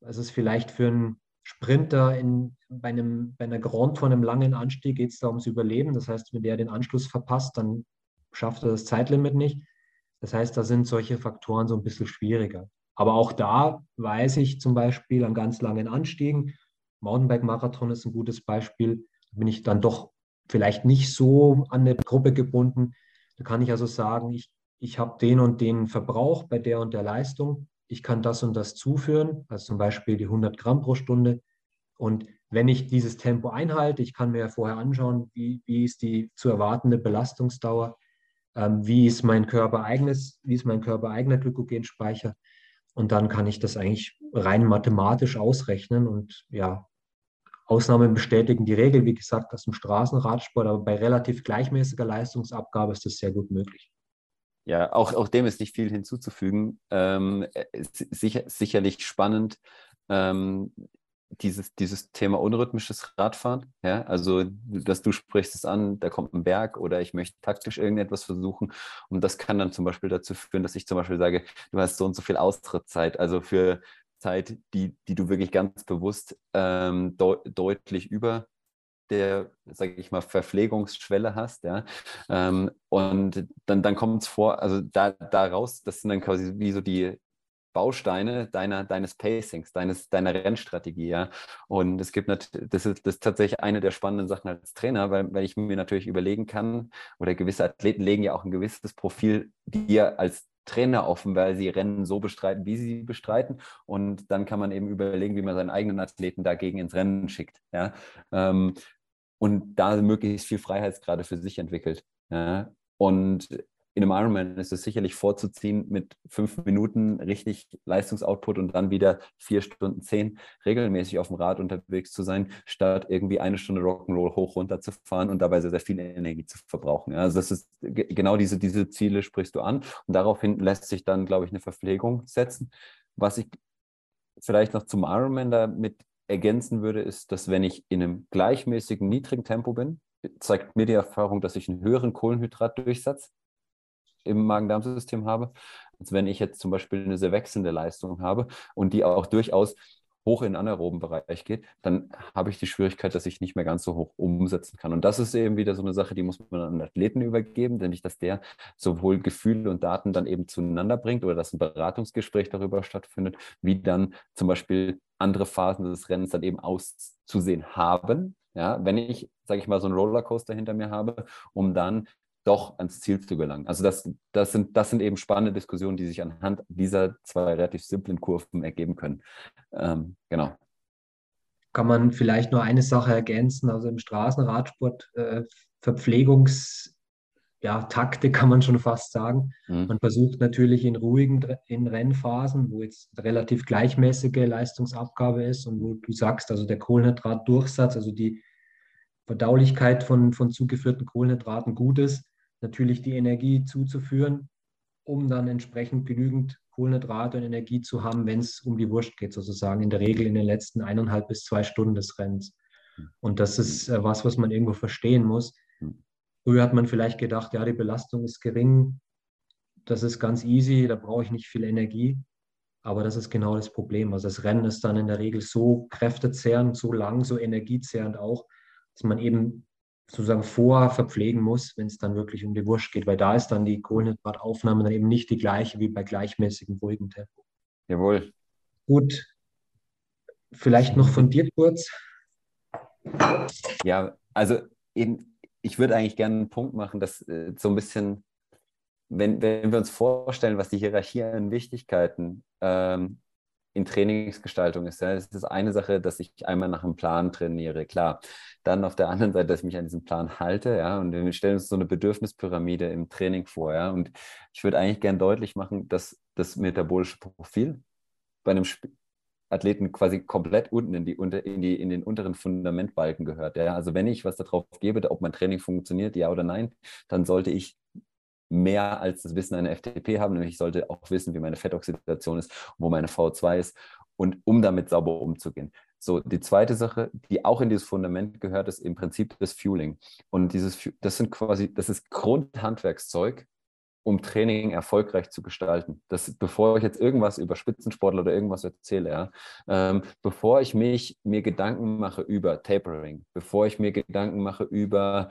Es ist vielleicht für einen Sprinter in, bei, einem, bei einer Grand von einem langen Anstieg geht es da ums Überleben. Das heißt, wenn der den Anschluss verpasst, dann schafft er das Zeitlimit nicht. Das heißt, da sind solche Faktoren so ein bisschen schwieriger. Aber auch da weiß ich zum Beispiel an ganz langen Anstiegen, Mountainbike-Marathon ist ein gutes Beispiel, da bin ich dann doch vielleicht nicht so an eine Gruppe gebunden. Da kann ich also sagen, ich, ich habe den und den Verbrauch bei der und der Leistung. Ich kann das und das zuführen, also zum Beispiel die hundert Gramm pro Stunde. Und wenn ich dieses Tempo einhalte, ich kann mir ja vorher anschauen, wie, wie ist die zu erwartende Belastungsdauer, ähm, wie ist mein körpereigenes, wie ist mein körpereigener Glykogenspeicher. Und dann kann ich das eigentlich rein mathematisch ausrechnen und ja, Ausnahmen bestätigen die Regel, wie gesagt, aus dem Straßenradsport, aber bei relativ gleichmäßiger Leistungsabgabe ist das sehr gut möglich. Ja, auch, auch dem ist nicht viel hinzuzufügen. Ähm, sicher, sicherlich spannend, ähm, dieses, dieses Thema unrhythmisches Radfahren. Ja? Also, dass du sprichst es an, da kommt ein Berg oder ich möchte taktisch irgendetwas versuchen. Und das kann dann zum Beispiel dazu führen, dass ich zum Beispiel sage, du hast so und so viel Austrittszeit. Also für Zeit, die, die du wirklich ganz bewusst ähm, de- deutlich über der, sage ich mal, Verpflegungsschwelle hast, ja, ähm, und dann, dann kommt es vor, also da, da raus, das sind dann quasi wie so die Bausteine deiner, deines Pacings, deines, deiner Rennstrategie, ja, und es gibt natürlich, das ist, das ist tatsächlich eine der spannenden Sachen als Trainer, weil, weil ich mir natürlich überlegen kann, oder gewisse Athleten legen ja auch ein gewisses Profil dir als Trainer offen, weil sie Rennen so bestreiten, wie sie bestreiten, und dann kann man eben überlegen, wie man seinen eigenen Athleten dagegen ins Rennen schickt, ja, ähm, und da möglichst viel Freiheitsgrade für sich entwickelt, ja, und in einem Ironman ist es sicherlich vorzuziehen, mit fünf Minuten richtig Leistungsoutput und dann wieder vier Stunden zehn regelmäßig auf dem Rad unterwegs zu sein, statt irgendwie eine Stunde Rock'n'Roll hoch runter zu fahren und dabei sehr, sehr viel Energie zu verbrauchen. Also das ist g- genau diese, diese Ziele sprichst du an, und daraufhin lässt sich dann, glaube ich, eine Verpflegung setzen. Was ich vielleicht noch zum Ironman damit ergänzen würde, ist, dass wenn ich in einem gleichmäßigen, niedrigen Tempo bin, zeigt mir die Erfahrung, dass ich einen höheren Kohlenhydratdurchsatz im Magen-Darm-System habe, als wenn ich jetzt zum Beispiel eine sehr wechselnde Leistung habe und die auch durchaus hoch in den anaeroben Bereich geht, dann habe ich die Schwierigkeit, dass ich nicht mehr ganz so hoch umsetzen kann. Und das ist eben wieder so eine Sache, die muss man an den Athleten übergeben, nämlich dass der sowohl Gefühle und Daten dann eben zueinander bringt oder dass ein Beratungsgespräch darüber stattfindet, wie dann zum Beispiel andere Phasen des Rennens dann eben auszusehen haben, ja, wenn ich, sage ich mal, so einen Rollercoaster hinter mir habe, um dann doch ans Ziel zu gelangen. Also das, das, sind, das sind eben spannende Diskussionen, die sich anhand dieser zwei relativ simplen Kurven ergeben können. Ähm, genau. Kann man vielleicht nur eine Sache ergänzen, also im Straßenradsport äh, Verpflegungs- ja, Taktik kann man schon fast sagen. Mhm. Man versucht natürlich in ruhigen in Rennphasen, wo jetzt relativ gleichmäßige Leistungsabgabe ist und wo du sagst, also der Kohlenhydratdurchsatz, also die Verdaulichkeit von, von zugeführten Kohlenhydraten gut ist, natürlich die Energie zuzuführen, um dann entsprechend genügend Kohlenhydrate und Energie zu haben, wenn es um die Wurst geht sozusagen, in der Regel in den letzten eineinhalb bis zwei Stunden des Rennens. Und das ist äh, was, was man irgendwo verstehen muss. Früher hat man vielleicht gedacht, ja, die Belastung ist gering, das ist ganz easy, da brauche ich nicht viel Energie. Aber das ist genau das Problem. Also das Rennen ist dann in der Regel so kräftezehrend, so lang, so energiezehrend auch, dass man eben sozusagen vorverpflegen muss, wenn es dann wirklich um die Wurst geht. Weil da ist dann die Kohlenhydrataufnahme dann eben nicht die gleiche wie bei gleichmäßigem, ruhigem Tempo. Jawohl. Gut, vielleicht noch von dir kurz. Ja, also eben... Ich würde eigentlich gerne einen Punkt machen, dass äh, so ein bisschen, wenn, wenn wir uns vorstellen, was die Hierarchie an Wichtigkeiten ähm, in Trainingsgestaltung ist. Ja, es ist eine Sache, dass ich einmal nach einem Plan trainiere, klar. Dann auf der anderen Seite, dass ich mich an diesen Plan halte. Ja, und wir stellen uns so eine Bedürfnispyramide im Training vor. Ja, und ich würde eigentlich gerne deutlich machen, dass das metabolische Profil bei einem Spiel, Athleten quasi komplett unten in die, unter, in die, in den unteren Fundamentbalken gehört. Ja? Also wenn ich was darauf gebe, ob mein Training funktioniert, ja oder nein, dann sollte ich mehr als das Wissen einer F T P haben, nämlich ich sollte auch wissen, wie meine Fettoxidation ist, wo meine V O zwei ist und um damit sauber umzugehen. So, die zweite Sache, die auch in dieses Fundament gehört, ist im Prinzip das Fueling. Und dieses, das sind quasi, das ist Grundhandwerkszeug, um Training erfolgreich zu gestalten. Das, bevor ich jetzt irgendwas über Spitzensportler oder irgendwas erzähle, ja, ähm, bevor ich mich, mir Gedanken mache über Tapering, bevor ich mir Gedanken mache über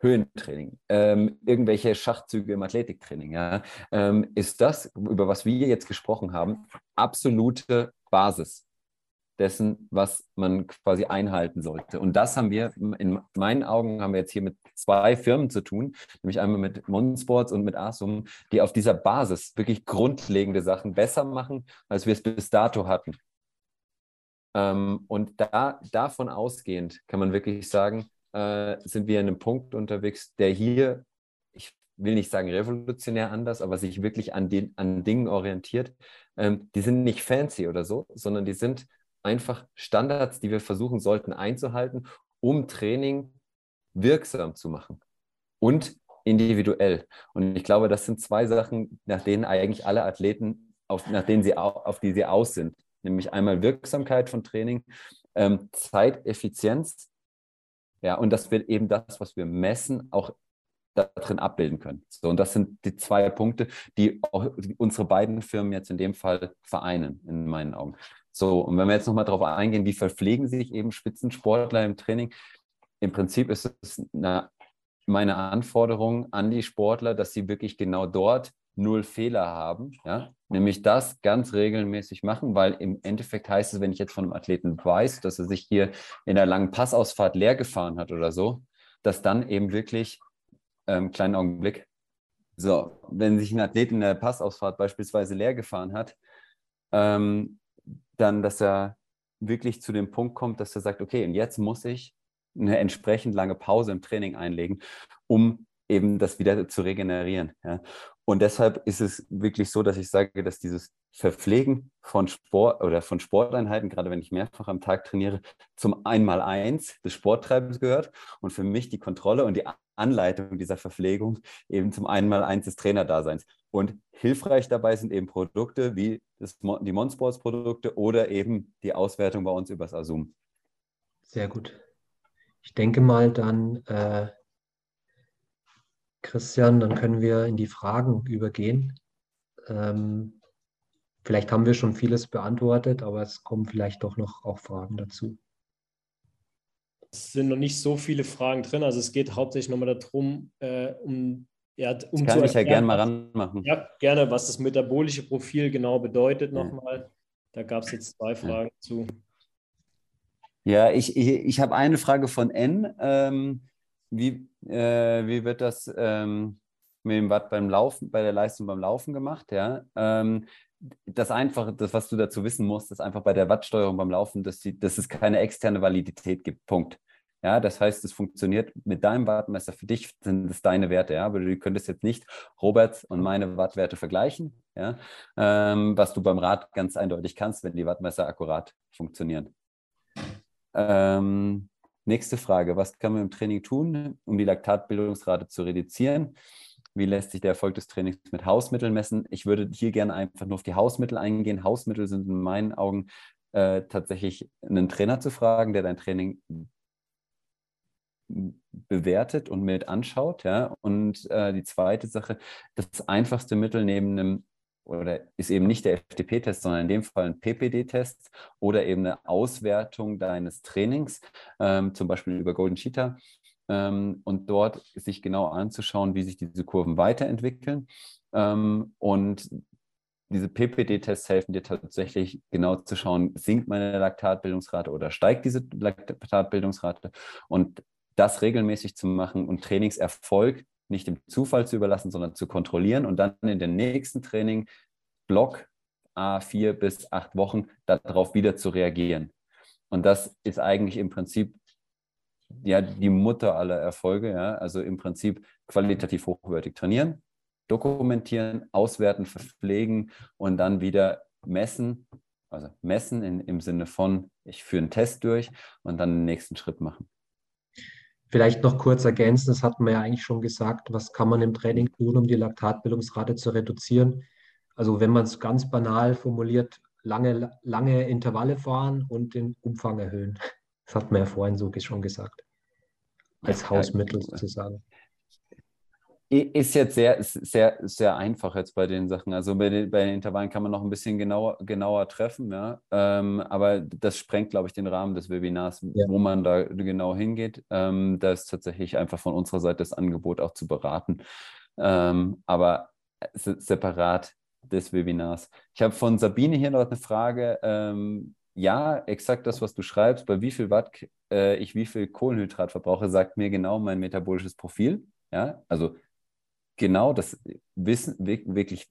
Höhentraining, ähm, irgendwelche Schachzüge im Athletiktraining, ja, ähm, ist das, über was wir jetzt gesprochen haben, absolute Basis dessen, was man quasi einhalten sollte. Und das haben wir, in meinen Augen, haben wir jetzt hier mit zwei Firmen zu tun, nämlich einmal mit MoN Sports und mit AZUM, die auf dieser Basis wirklich grundlegende Sachen besser machen, als wir es bis dato hatten. Ähm, und da, davon ausgehend kann man wirklich sagen, äh, sind wir an einem Punkt unterwegs, der hier, ich will nicht sagen revolutionär anders, aber sich wirklich an, den, an Dingen orientiert. Ähm, die sind nicht fancy oder so, sondern die sind einfach Standards, die wir versuchen sollten einzuhalten, um Training wirksam zu machen und individuell. Und ich glaube, das sind zwei Sachen, nach denen eigentlich alle Athleten, auf, nach denen sie, auf die sie aus sind. Nämlich einmal Wirksamkeit von Training, ähm, Zeiteffizienz, ja, und dass wir eben das, was wir messen, auch darin abbilden können. So, und das sind die zwei Punkte, die auch unsere beiden Firmen jetzt in dem Fall vereinen, in meinen Augen. So, und wenn wir jetzt nochmal darauf eingehen, wie verpflegen sich eben Spitzensportler im Training? Im Prinzip ist es eine, meine Anforderung an die Sportler, dass sie wirklich genau dort null Fehler haben, ja? Nämlich das ganz regelmäßig machen, weil im Endeffekt heißt es, wenn ich jetzt von einem Athleten weiß, dass er sich hier in einer langen Passausfahrt leer gefahren hat oder so, dass dann eben wirklich, ähm, kleinen Augenblick, so, wenn sich ein Athlet in der Passausfahrt beispielsweise leer gefahren hat, ähm, dann, dass er wirklich zu dem Punkt kommt, dass er sagt, okay, und jetzt muss ich eine entsprechend lange Pause im Training einlegen, um eben das wieder zu regenerieren. Ja. Und deshalb ist es wirklich so, dass ich sage, dass dieses Verpflegen von Sport oder von Sporteinheiten, gerade wenn ich mehrfach am Tag trainiere, zum Einmaleins des Sporttreibens gehört und für mich die Kontrolle und die Anleitung dieser Verpflegung eben zum Einmaleins des Trainerdaseins. Und hilfreich dabei sind eben Produkte wie das, die MoN Sports Produkte oder eben die Auswertung bei uns übers AZUM. Sehr gut. Ich denke mal dann, äh, Christian, dann können wir in die Fragen übergehen. Ähm, vielleicht haben wir schon vieles beantwortet, aber es kommen vielleicht doch noch auch Fragen dazu. Es sind noch nicht so viele Fragen drin, also es geht hauptsächlich nochmal darum, äh, um, ja, um das kann zu ich erklären, ja gerne mal ranmachen. Ja, gerne, was das metabolische Profil genau bedeutet nochmal. Ja. Da gab es jetzt zwei Fragen ja. zu. Ja, ich, ich, ich habe eine Frage von N. Ähm, wie, äh, wie wird das ähm, mit dem Watt beim Laufen, bei der Leistung beim Laufen gemacht? Ja? Ähm, das Einfache, das, was du dazu wissen musst, ist einfach bei der Wattsteuerung beim Laufen, dass, die, dass es keine externe Validität gibt. Punkt. Ja, das heißt, es funktioniert mit deinem Wattmesser. Für dich sind es deine Werte, ja, aber du könntest jetzt nicht Roberts und meine Wattwerte vergleichen, ja, ähm, was du beim Rad ganz eindeutig kannst, wenn die Wattmesser akkurat funktionieren. Ähm, nächste Frage, was kann man im Training tun, um die Laktatbildungsrate zu reduzieren? Wie lässt sich der Erfolg des Trainings mit Hausmitteln messen? Ich würde hier gerne einfach nur auf die Hausmittel eingehen. Hausmittel sind in meinen Augen äh, tatsächlich einen Trainer zu fragen, der dein Training bewertet und mit anschaut, ja. Und äh, die zweite Sache, das einfachste Mittel neben einem, oder ist eben nicht der F T P-Test, sondern in dem Fall ein P P D-Test oder eben eine Auswertung deines Trainings, ähm, zum Beispiel über Golden Cheetah, ähm, und dort sich genau anzuschauen, wie sich diese Kurven weiterentwickeln. Ähm, und diese P P D-Tests helfen dir tatsächlich genau zu schauen, sinkt meine Laktatbildungsrate oder steigt diese Laktatbildungsrate, und das regelmäßig zu machen und Trainingserfolg nicht dem Zufall zu überlassen, sondern zu kontrollieren und dann in den nächsten Training Block a vier bis acht Wochen darauf wieder zu reagieren. Und das ist eigentlich im Prinzip ja die Mutter aller Erfolge. Ja? Also im Prinzip qualitativ hochwertig trainieren, dokumentieren, auswerten, verpflegen und dann wieder messen. Also messen in, im Sinne von, ich führe einen Test durch und dann den nächsten Schritt machen. Vielleicht noch kurz ergänzen, das hatten wir ja eigentlich schon gesagt, was kann man im Training tun, um die Laktatbildungsrate zu reduzieren? Also wenn man es ganz banal formuliert, lange, lange Intervalle fahren und den Umfang erhöhen. Das hatten wir ja vorhin so schon gesagt, als Hausmittel sozusagen. Ist jetzt sehr, sehr, sehr einfach jetzt bei den Sachen. Also bei den, bei den Intervallen kann man noch ein bisschen genauer, genauer treffen, ja. Ähm, aber das sprengt, glaube ich, den Rahmen des Webinars, ja, wo man da genau hingeht. Ähm, da ist tatsächlich einfach von unserer Seite das Angebot auch zu beraten. Ähm, aber separat des Webinars. Ich habe von Sabine hier noch eine Frage. Ähm, ja, exakt das, was du schreibst, bei wie viel Watt äh, ich wie viel Kohlenhydrat verbrauche, sagt mir genau mein metabolisches Profil. Ja, also genau, das wissen wirklich,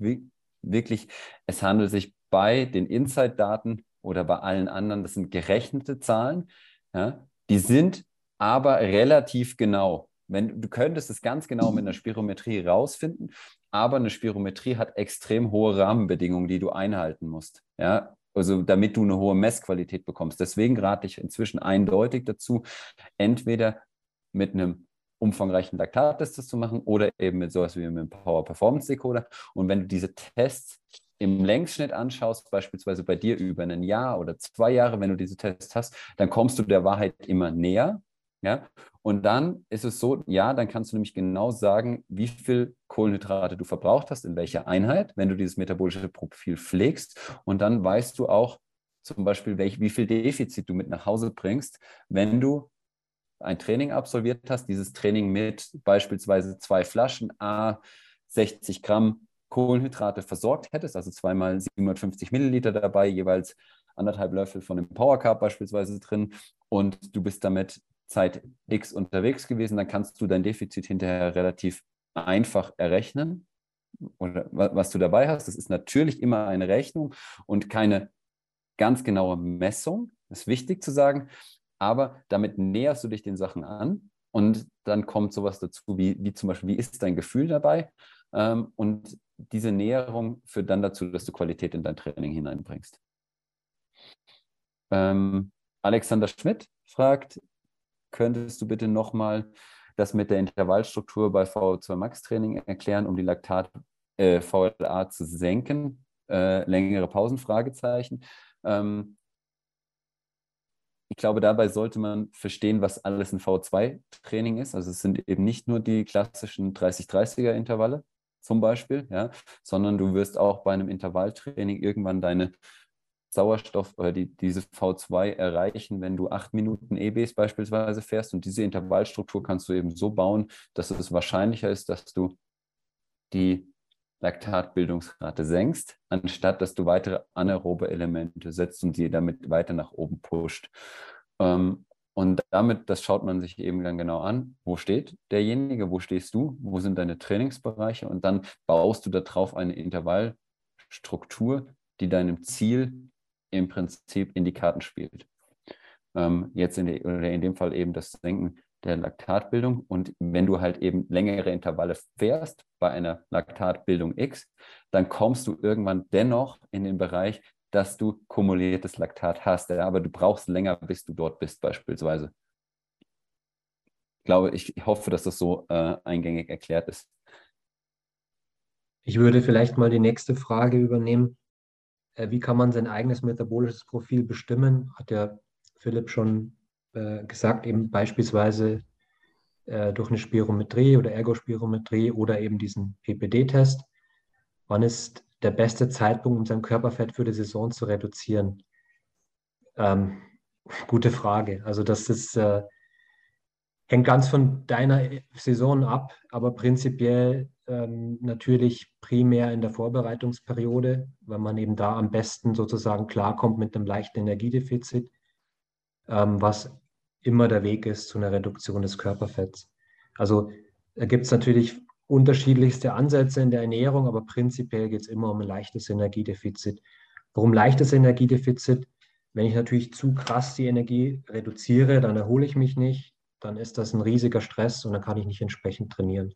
wirklich, es handelt sich bei den Insight-Daten oder bei allen anderen, das sind gerechnete Zahlen, ja, die sind aber relativ genau. Wenn, du könntest es ganz genau mit einer Spirometrie rausfinden, aber eine Spirometrie hat extrem hohe Rahmenbedingungen, die du einhalten musst, ja, also damit du eine hohe Messqualität bekommst. Deswegen rate ich inzwischen eindeutig dazu, entweder mit einem umfangreichen Laktattest zu machen oder eben mit sowas wie mit dem Power-Performance-Decoder. Und wenn du diese Tests im Längsschnitt anschaust, beispielsweise bei dir über ein Jahr oder zwei Jahre, wenn du diese Tests hast, dann kommst du der Wahrheit immer näher. Ja? Und dann ist es so, ja, dann kannst du nämlich genau sagen, wie viel Kohlenhydrate du verbraucht hast, in welcher Einheit, wenn du dieses metabolische Profil pflegst. Und dann weißt du auch zum Beispiel, welch, wie viel Defizit du mit nach Hause bringst, wenn du ein Training absolviert hast, dieses Training mit beispielsweise zwei Flaschen a sechzig Gramm Kohlenhydrate versorgt hättest, also zweimal siebenhundertfünfzig Milliliter dabei, jeweils anderthalb Löffel von dem Power Carb beispielsweise drin, und du bist damit Zeit X unterwegs gewesen, dann kannst du dein Defizit hinterher relativ einfach errechnen, oder was du dabei hast. Das ist natürlich immer eine Rechnung und keine ganz genaue Messung, das ist wichtig zu sagen. Aber damit näherst du dich den Sachen an und dann kommt sowas dazu, wie, wie zum Beispiel, wie ist dein Gefühl dabei? Ähm, und diese Näherung führt dann dazu, dass du Qualität in dein Training hineinbringst. Ähm, Alexander Schmidt fragt, könntest du bitte nochmal das mit der Intervallstruktur bei V O zwei Max Training erklären, um die Laktat äh, V L A zu senken? Äh, längere Pausen, Fragezeichen. Ähm, Ich glaube, dabei sollte man verstehen, was alles ein V O zwei Training ist. Also es sind eben nicht nur die klassischen dreißig-dreißiger-Intervalle, zum Beispiel, ja, sondern du wirst auch bei einem Intervalltraining irgendwann deine Sauerstoff oder die, diese V zwei erreichen, wenn du acht Minuten E Bs beispielsweise fährst, und diese Intervallstruktur kannst du eben so bauen, dass es wahrscheinlicher ist, dass du die Laktatbildungsrate senkst, anstatt dass du weitere anaerobe Elemente setzt und die damit weiter nach oben pusht. Ähm, und damit, das schaut man sich eben dann genau an, wo steht derjenige, wo stehst du, wo sind deine Trainingsbereiche, und dann baust du darauf eine Intervallstruktur, die deinem Ziel im Prinzip in die Karten spielt. Ähm, jetzt in, die, oder in dem Fall eben das Senken der Laktatbildung, und wenn du halt eben längere Intervalle fährst bei einer Laktatbildung X, dann kommst du irgendwann dennoch in den Bereich, dass du kumuliertes Laktat hast, ja, aber du brauchst länger, bis du dort bist beispielsweise. Ich glaube, ich hoffe, dass das so äh, eingängig erklärt ist. Ich würde vielleicht mal die nächste Frage übernehmen. Äh, wie kann man sein eigenes metabolisches Profil bestimmen? Hat ja Philipp schon gesagt, eben beispielsweise äh, durch eine Spirometrie oder Ergospirometrie oder eben diesen P P D-Test. Wann ist der beste Zeitpunkt, um sein Körperfett für die Saison zu reduzieren? Ähm, gute Frage. Also das ist, äh, hängt ganz von deiner Saison ab, aber prinzipiell ähm, natürlich primär in der Vorbereitungsperiode, weil man eben da am besten sozusagen klarkommt mit einem leichten Energiedefizit, ähm, was immer der Weg ist zu einer Reduktion des Körperfetts. Also da gibt es natürlich unterschiedlichste Ansätze in der Ernährung, aber prinzipiell geht es immer um ein leichtes Energiedefizit. Warum leichtes Energiedefizit? Wenn ich natürlich zu krass die Energie reduziere, dann erhole ich mich nicht, dann ist das ein riesiger Stress und dann kann ich nicht entsprechend trainieren.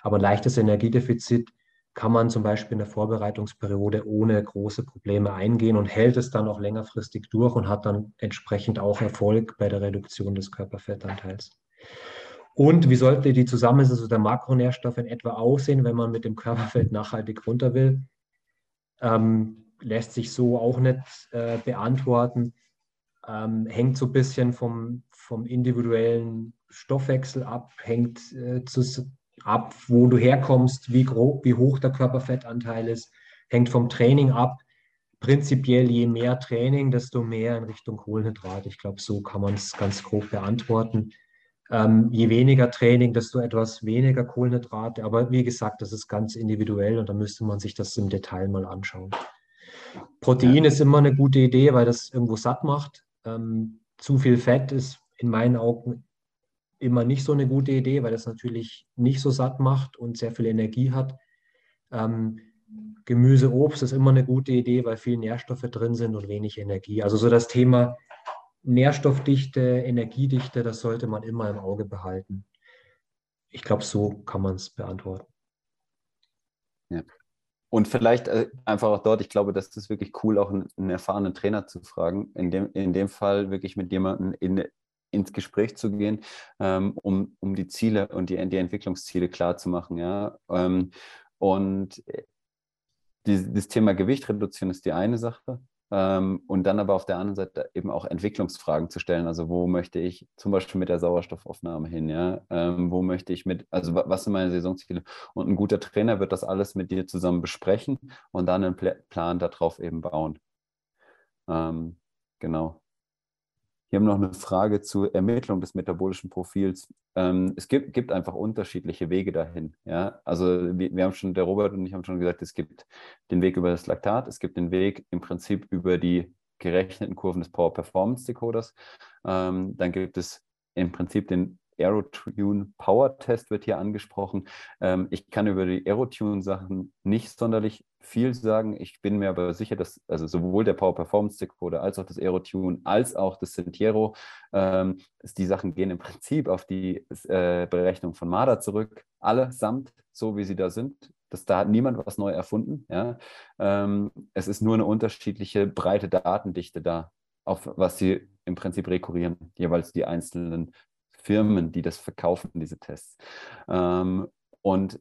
Aber leichtes Energiedefizit kann man zum Beispiel in der Vorbereitungsperiode ohne große Probleme eingehen und hält es dann auch längerfristig durch und hat dann entsprechend auch Erfolg bei der Reduktion des Körperfettanteils. Und wie sollte die Zusammensetzung der Makronährstoffe in etwa aussehen, wenn man mit dem Körperfett nachhaltig runter will? Ähm, lässt sich so auch nicht äh, beantworten. Ähm, hängt so ein bisschen vom, vom individuellen Stoffwechsel ab, hängt äh, zu ab, wo du herkommst, wie grob, wie hoch der Körperfettanteil ist, hängt vom Training ab. Prinzipiell je mehr Training, desto mehr in Richtung Kohlenhydrate. Ich glaube, so kann man es ganz grob beantworten. Ähm, je weniger Training, desto etwas weniger Kohlenhydrate. Aber wie gesagt, das ist ganz individuell und da müsste man sich das im Detail mal anschauen. Protein ist immer eine gute Idee, weil das irgendwo satt macht. Ähm, zu viel Fett ist in meinen Augen immer nicht so eine gute Idee, weil das natürlich nicht so satt macht und sehr viel Energie hat. Ähm, Gemüse, Obst ist immer eine gute Idee, weil viele Nährstoffe drin sind und wenig Energie. Also so das Thema Nährstoffdichte, Energiedichte, das sollte man immer im Auge behalten. Ich glaube, so kann man es beantworten. Ja. Und vielleicht einfach auch dort, ich glaube, das ist wirklich cool, auch einen, einen erfahrenen Trainer zu fragen. In dem, in dem Fall wirklich mit jemandem in ins Gespräch zu gehen, ähm, um, um die Ziele und die, die Entwicklungsziele klar zu machen. Ja? Ähm, und die, das Thema Gewicht reduzieren ist die eine Sache, ähm, und dann aber auf der anderen Seite eben auch Entwicklungsfragen zu stellen. Also wo möchte ich zum Beispiel mit der Sauerstoffaufnahme hin? Ja? Ähm, wo möchte ich mit, also was sind meine Saisonziele? Und ein guter Trainer wird das alles mit dir zusammen besprechen und dann einen Pl- Plan darauf eben bauen. Ähm, genau. Wir haben noch eine Frage zur Ermittlung des metabolischen Profils. Ähm, es gibt, gibt einfach unterschiedliche Wege dahin. Ja? Also wir, wir haben schon, der Robert und ich haben schon gesagt, es gibt den Weg über das Laktat, es gibt den Weg im Prinzip über die gerechneten Kurven des Power-Performance-Decoders. Ähm, dann gibt es im Prinzip den Aerotune Power-Test, wird hier angesprochen. Ähm, ich kann über die Aerotune-Sachen nicht sonderlich viel sagen. Ich bin mir aber sicher, dass also sowohl der Power-Performance-Decoder als auch das Aerotune als auch das Sentiero, ähm, die Sachen gehen im Prinzip auf die äh, Berechnung von M A D A zurück, allesamt, so wie sie da sind. Das, da hat niemand was neu erfunden. Ja? Ähm, es ist nur eine unterschiedliche breite Datendichte da, auf was sie im Prinzip rekurrieren, jeweils die einzelnen Firmen, die das verkaufen, diese Tests. Ähm, und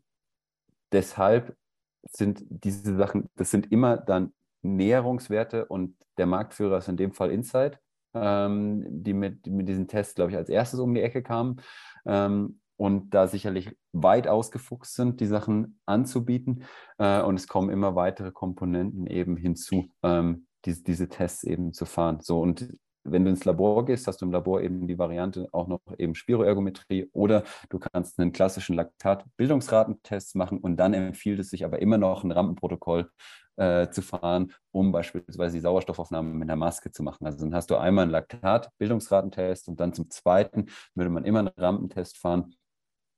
deshalb sind diese Sachen, das sind immer dann Näherungswerte, und der Marktführer ist in dem Fall Insight, ähm, die mit, mit diesen Tests, glaube ich, als erstes um die Ecke kamen. Ähm, und da sicherlich weit ausgefuchst sind, die Sachen anzubieten. Äh, und es kommen immer weitere Komponenten eben hinzu, ähm, die, diese Tests eben zu fahren. So, und wenn du ins Labor gehst, hast du im Labor eben die Variante auch noch eben Spiroergometrie oder du kannst einen klassischen Laktatbildungsratentest machen und dann empfiehlt es sich aber immer noch ein Rampenprotokoll äh, zu fahren, um beispielsweise die Sauerstoffaufnahme mit einer Maske zu machen. Also dann hast du einmal einen Laktatbildungsratentest und dann zum zweiten würde man immer einen Rampentest fahren,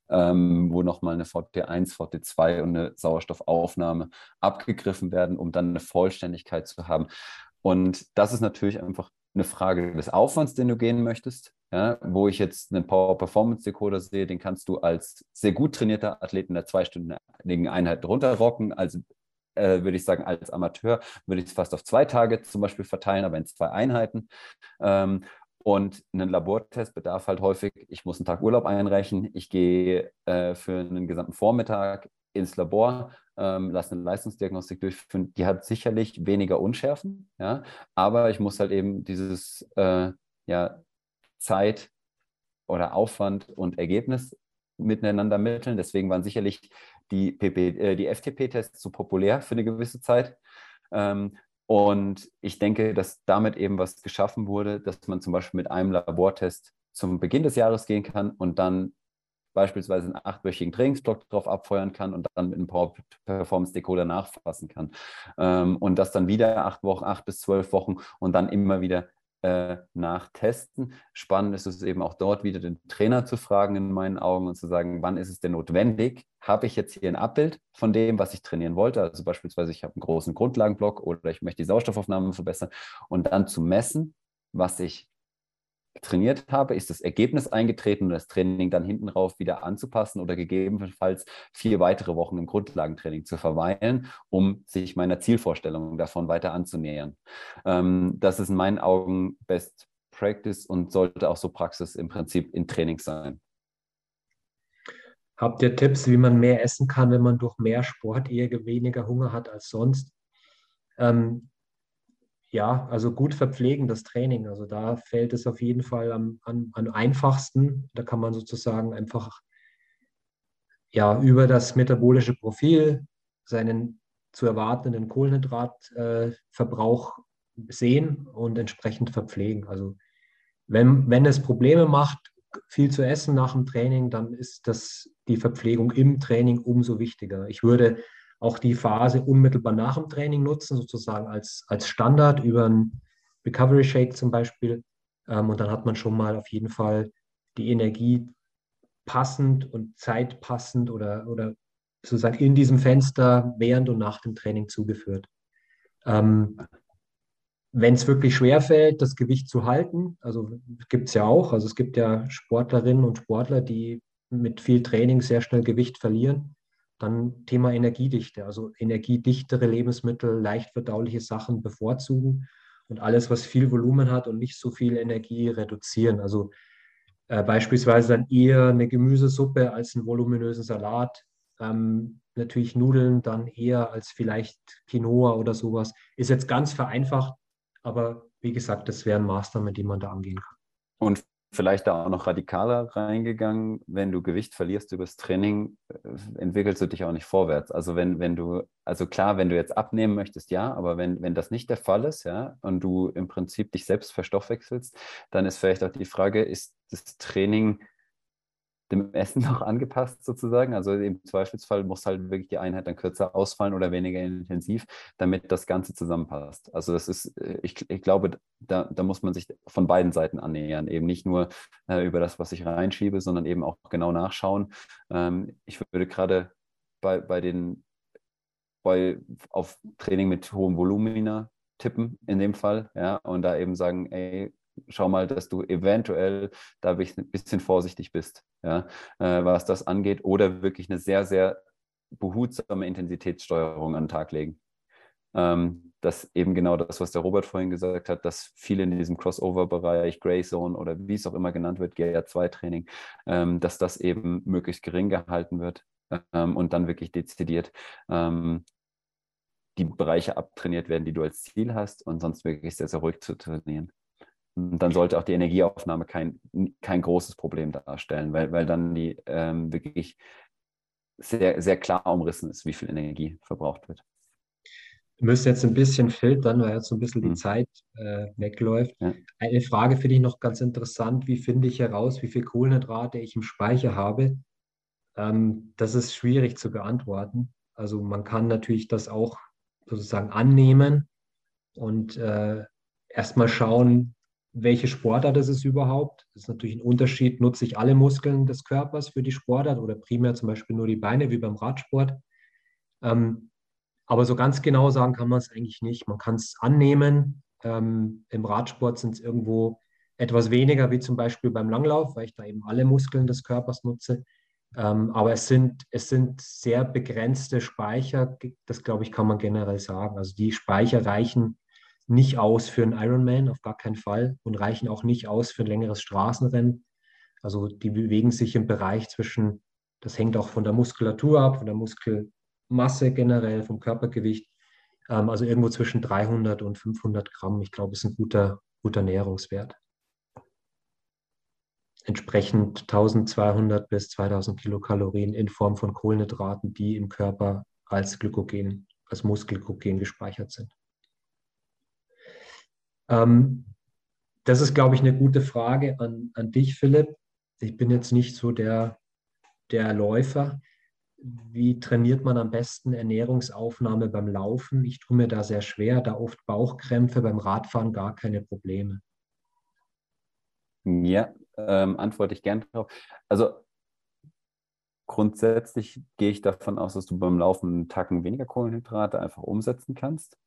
ähm, wo nochmal eine V T eins, V T zwei und eine Sauerstoffaufnahme abgegriffen werden, um dann eine Vollständigkeit zu haben. Und das ist natürlich einfach eine Frage des Aufwands, den du gehen möchtest, ja, wo ich jetzt einen Power-Performance-Decoder sehe, den kannst du als sehr gut trainierter Athlet in der zweistündigen Einheit runterrocken. Also äh, würde ich sagen, als Amateur würde ich es fast auf zwei Tage zum Beispiel verteilen, aber in zwei Einheiten. Ähm, und einen Labortest bedarf halt häufig, ich muss einen Tag Urlaub einreichen, ich gehe äh, für einen gesamten Vormittag ins Labor, ähm, lasse eine Leistungsdiagnostik durchführen, die hat sicherlich weniger Unschärfen, ja, aber ich muss halt eben dieses äh, ja, Zeit oder Aufwand und Ergebnis miteinander mitteln. Deswegen waren sicherlich die, P P, äh, die F T P-Tests so populär für eine gewisse Zeit. Ähm, und ich denke, dass damit eben was geschaffen wurde, dass man zum Beispiel mit einem Labortest zum Beginn des Jahres gehen kann und dann beispielsweise einen achtwöchigen Trainingsblock drauf abfeuern kann und dann mit einem Power-Performance-Decoder nachfassen kann. Ähm, und das dann wieder acht Wochen, acht bis zwölf Wochen und dann immer wieder äh, nachtesten. Spannend ist es eben auch dort wieder den Trainer zu fragen in meinen Augen und zu sagen, wann ist es denn notwendig? Habe ich jetzt hier ein Abbild von dem, was ich trainieren wollte? Also beispielsweise, ich habe einen großen Grundlagenblock oder ich möchte die Sauerstoffaufnahme verbessern und dann zu messen, was ich trainiert habe, ist das Ergebnis eingetreten und das Training dann hinten rauf wieder anzupassen oder gegebenenfalls vier weitere Wochen im Grundlagentraining zu verweilen, um sich meiner Zielvorstellung davon weiter anzunähern. Ähm, das ist in meinen Augen Best Practice und sollte auch so Praxis im Prinzip in Trainings sein. Habt ihr Tipps, wie man mehr essen kann, wenn man durch mehr Sport eher weniger Hunger hat als sonst? Ähm, Ja, also gut verpflegen, das Training. Also da fällt es auf jeden Fall am, am, am einfachsten. Da kann man sozusagen einfach ja, über das metabolische Profil seinen zu erwartenden Kohlenhydratverbrauch sehen und entsprechend verpflegen. Also wenn, wenn es Probleme macht, viel zu essen nach dem Training, dann ist das die Verpflegung im Training umso wichtiger. Ich würde auch die Phase unmittelbar nach dem Training nutzen, sozusagen als, als Standard über einen Recovery Shake zum Beispiel. Ähm, und dann hat man schon mal auf jeden Fall die Energie passend und zeitpassend oder, oder sozusagen in diesem Fenster während und nach dem Training zugeführt. Ähm, wenn es wirklich schwerfällt, das Gewicht zu halten, also gibt es ja auch, also es gibt ja Sportlerinnen und Sportler, die mit viel Training sehr schnell Gewicht verlieren. Dann Thema Energiedichte, also energiedichtere Lebensmittel, leicht verdauliche Sachen bevorzugen und alles, was viel Volumen hat und nicht so viel Energie, reduzieren. Also äh, beispielsweise dann eher eine Gemüsesuppe als einen voluminösen Salat. Ähm, natürlich Nudeln dann eher als vielleicht Quinoa oder sowas. Ist jetzt ganz vereinfacht, aber wie gesagt, das wären Maßnahmen, die man da angehen kann. Und vielleicht da auch noch radikaler reingegangen, wenn du Gewicht verlierst übers Training, entwickelst du dich auch nicht vorwärts. Also wenn, wenn du, also klar, wenn du jetzt abnehmen möchtest, ja, aber wenn, wenn das nicht der Fall ist, ja, und du im Prinzip dich selbst verstoffwechselst, dann ist vielleicht auch die Frage, ist das Training dem Essen noch angepasst sozusagen? Also im Zweifelsfall muss halt wirklich die Einheit dann kürzer ausfallen oder weniger intensiv, damit das Ganze zusammenpasst. Also das ist, ich, ich glaube, da, da muss man sich von beiden Seiten annähern, eben nicht nur äh, über das, was ich reinschiebe, sondern eben auch genau nachschauen. Ähm, ich würde gerade bei, bei den, bei, auf Training mit hohem Volumina tippen in dem Fall, ja, und da eben sagen, ey, schau mal, dass du eventuell da ein bisschen vorsichtig bist, ja, was das angeht, oder wirklich eine sehr, sehr behutsame Intensitätssteuerung an den Tag legen. Das eben genau das, was der Robert vorhin gesagt hat, dass viele in diesem Crossover-Bereich, Gray Zone oder wie es auch immer genannt wird, G R zwei Training, dass das eben möglichst gering gehalten wird und dann wirklich dezidiert die Bereiche abtrainiert werden, die du als Ziel hast und sonst wirklich sehr, sehr ruhig zu trainieren. dann sollte auch die Energieaufnahme kein, kein großes Problem darstellen, weil, weil dann die ähm, wirklich sehr, sehr klar umrissen ist, wie viel Energie verbraucht wird. Wir müssen jetzt ein bisschen filtern, weil jetzt so ein bisschen die mhm. Zeit äh, wegläuft. Ja. Eine Frage finde ich noch ganz interessant. Wie finde ich heraus, wie viel Kohlenhydrate ich im Speicher habe? Ähm, das ist schwierig zu beantworten. Also man kann natürlich das auch sozusagen annehmen und äh, erstmal schauen, welche Sportart ist es überhaupt. Das ist natürlich ein Unterschied, nutze ich alle Muskeln des Körpers für die Sportart oder primär zum Beispiel nur die Beine, wie beim Radsport. Ähm, aber so ganz genau sagen kann man es eigentlich nicht. Man kann es annehmen. Ähm, im Radsport sind es irgendwo etwas weniger, wie zum Beispiel beim Langlauf, weil ich da eben alle Muskeln des Körpers nutze. Ähm, aber es sind, es sind sehr begrenzte Speicher, das glaube ich, kann man generell sagen. Also die Speicher reichen nicht aus für einen Ironman, auf gar keinen Fall, und reichen auch nicht aus für ein längeres Straßenrennen. Also die bewegen sich im Bereich zwischen, das hängt auch von der Muskulatur ab, von der Muskelmasse generell, vom Körpergewicht, ähm, also irgendwo zwischen dreihundert und fünfhundert Gramm. Ich glaube, ist ein guter, guter Näherungswert. Entsprechend tausendzweihundert bis zweitausend Kilokalorien in Form von Kohlenhydraten, die im Körper als Glykogen, als Muskelglykogen gespeichert sind. Ähm, das ist, glaube ich, eine gute Frage an, an dich, Philipp. Ich bin jetzt nicht so der, der Läufer. Wie trainiert man am besten Ernährungsaufnahme beim Laufen? Ich tue mir da sehr schwer, da oft Bauchkrämpfe, beim Radfahren gar keine Probleme. Ja, ähm, antworte ich gern drauf. Also grundsätzlich gehe ich davon aus, dass du beim Laufen einen Tacken weniger Kohlenhydrate einfach umsetzen kannst.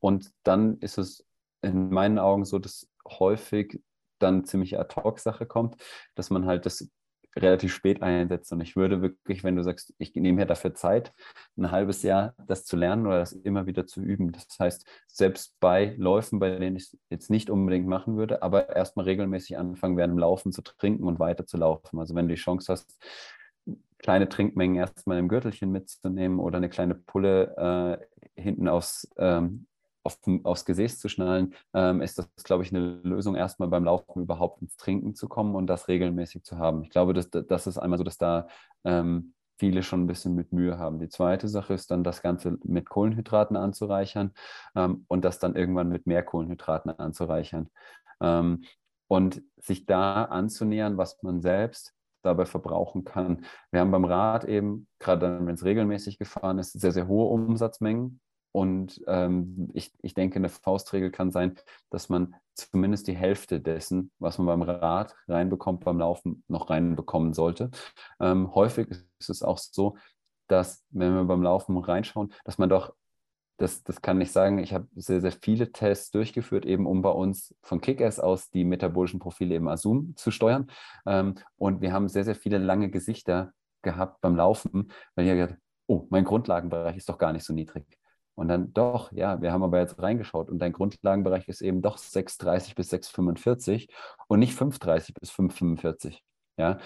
Und dann ist es in meinen Augen so, dass häufig dann ziemlich Ad-Hoc-Sache kommt, dass man halt das relativ spät einsetzt. Und ich würde wirklich, wenn du sagst, ich nehme mir dafür Zeit, ein halbes Jahr das zu lernen oder das immer wieder zu üben. Das heißt, selbst bei Läufen, bei denen ich es jetzt nicht unbedingt machen würde, aber erstmal regelmäßig anfangen, während dem Laufen zu trinken und weiter zu laufen. Also wenn du die Chance hast, kleine Trinkmengen erstmal im Gürtelchen mitzunehmen oder eine kleine Pulle äh, hinten aufs ähm, Auf, aufs Gesäß zu schnallen, ähm, ist das, glaube ich, eine Lösung, erstmal beim Laufen überhaupt ins Trinken zu kommen und das regelmäßig zu haben. Ich glaube, das, das ist einmal so, dass da ähm, viele schon ein bisschen mit Mühe haben. Die zweite Sache ist dann, das Ganze mit Kohlenhydraten anzureichern ähm, und das dann irgendwann mit mehr Kohlenhydraten anzureichern. Ähm, und sich da anzunähern, was man selbst dabei verbrauchen kann. Wir haben beim Rad eben, gerade dann, wenn es regelmäßig gefahren ist, sehr, sehr hohe Umsatzmengen. Und ähm, ich, ich denke, eine Faustregel kann sein, dass man zumindest die Hälfte dessen, was man beim Rad reinbekommt, beim Laufen noch reinbekommen sollte. Ähm, häufig ist es auch so, dass, wenn wir beim Laufen reinschauen, dass man doch, das, das kann ich sagen, ich habe sehr, sehr viele Tests durchgeführt, eben um bei uns von Kickass aus die metabolischen Profile im AZUM zu steuern. Ähm, und wir haben sehr, sehr viele lange Gesichter gehabt beim Laufen, weil ich gesagt habe, oh, mein Grundlagenbereich ist doch gar nicht so niedrig. Und dann doch, ja, wir haben aber jetzt reingeschaut und dein Grundlagenbereich ist eben doch sechshundertdreißig bis sechshundertfünfundvierzig und nicht fünfhundertdreißig bis fünfhundertfünfundvierzig. Ja?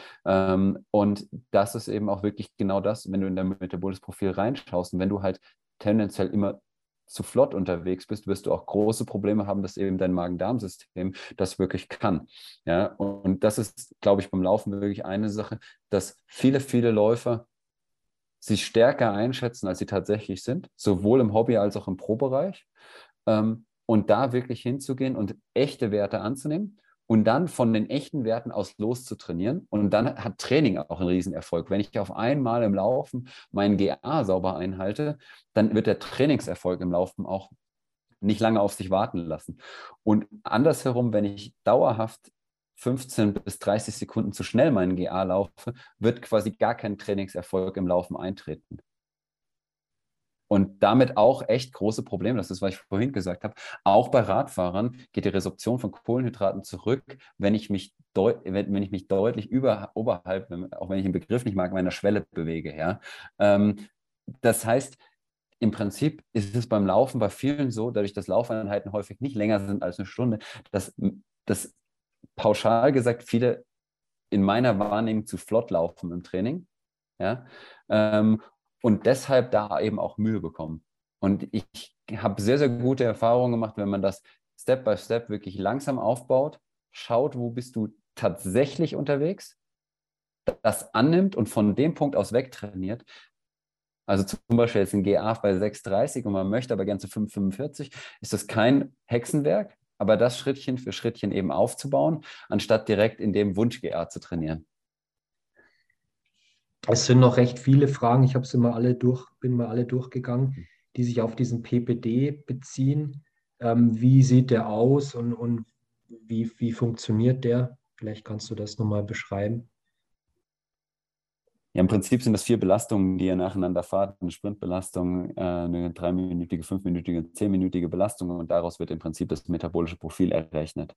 Und das ist eben auch wirklich genau das, wenn du in dein metabolisches Profil reinschaust und wenn du halt tendenziell immer zu flott unterwegs bist, wirst du auch große Probleme haben, dass eben dein Magen-Darm-System das wirklich kann. Ja? Und das ist, glaube ich, beim Laufen wirklich eine Sache, dass viele, viele Läufer sich stärker einschätzen, als sie tatsächlich sind, sowohl im Hobby- als auch im Pro-Bereich. Und da wirklich hinzugehen und echte Werte anzunehmen und dann von den echten Werten aus loszutrainieren. Und dann hat Training auch einen Riesenerfolg. Wenn ich auf einmal im Laufen meinen G A sauber einhalte, dann wird der Trainingserfolg im Laufen auch nicht lange auf sich warten lassen. Und andersherum, wenn ich dauerhaft fünfzehn bis dreißig Sekunden zu schnell meinen G A laufe, wird quasi gar kein Trainingserfolg im Laufen eintreten. Und damit auch echt große Probleme, das ist, was ich vorhin gesagt habe, auch bei Radfahrern geht die Resorption von Kohlenhydraten zurück, wenn ich mich, deut- wenn, wenn ich mich deutlich über, oberhalb, auch wenn ich den Begriff nicht mag, meiner Schwelle bewege. Ja? Ähm, das heißt, im Prinzip ist es beim Laufen bei vielen so, dadurch, dass Laufeinheiten häufig nicht länger sind als eine Stunde, dass das pauschal gesagt viele in meiner Wahrnehmung zu flott laufen im Training, ja, ähm, und deshalb da eben auch Mühe bekommen. Und ich habe sehr, sehr gute Erfahrungen gemacht, wenn man das Step by Step wirklich langsam aufbaut, schaut, wo bist du tatsächlich unterwegs, das annimmt und von dem Punkt aus wegtrainiert. Also zum Beispiel jetzt ein G A bei sechs dreißig und man möchte aber gerne zu fünf fünfundvierzig, ist das kein Hexenwerk, aber das Schrittchen für Schrittchen eben aufzubauen, anstatt direkt in dem Wunsch-G A zu trainieren. Es sind noch recht viele Fragen, ich habe sie mal alle durch, bin mal alle durchgegangen, die sich auf diesen P P D beziehen. Ähm, wie sieht der aus und, und wie, wie funktioniert der? Vielleicht kannst du das nochmal beschreiben. Ja, im Prinzip sind das vier Belastungen, die ihr nacheinander fahrt. Eine Sprintbelastung, eine dreiminütige, fünfminütige, zehnminütige Belastung und daraus wird im Prinzip das metabolische Profil errechnet.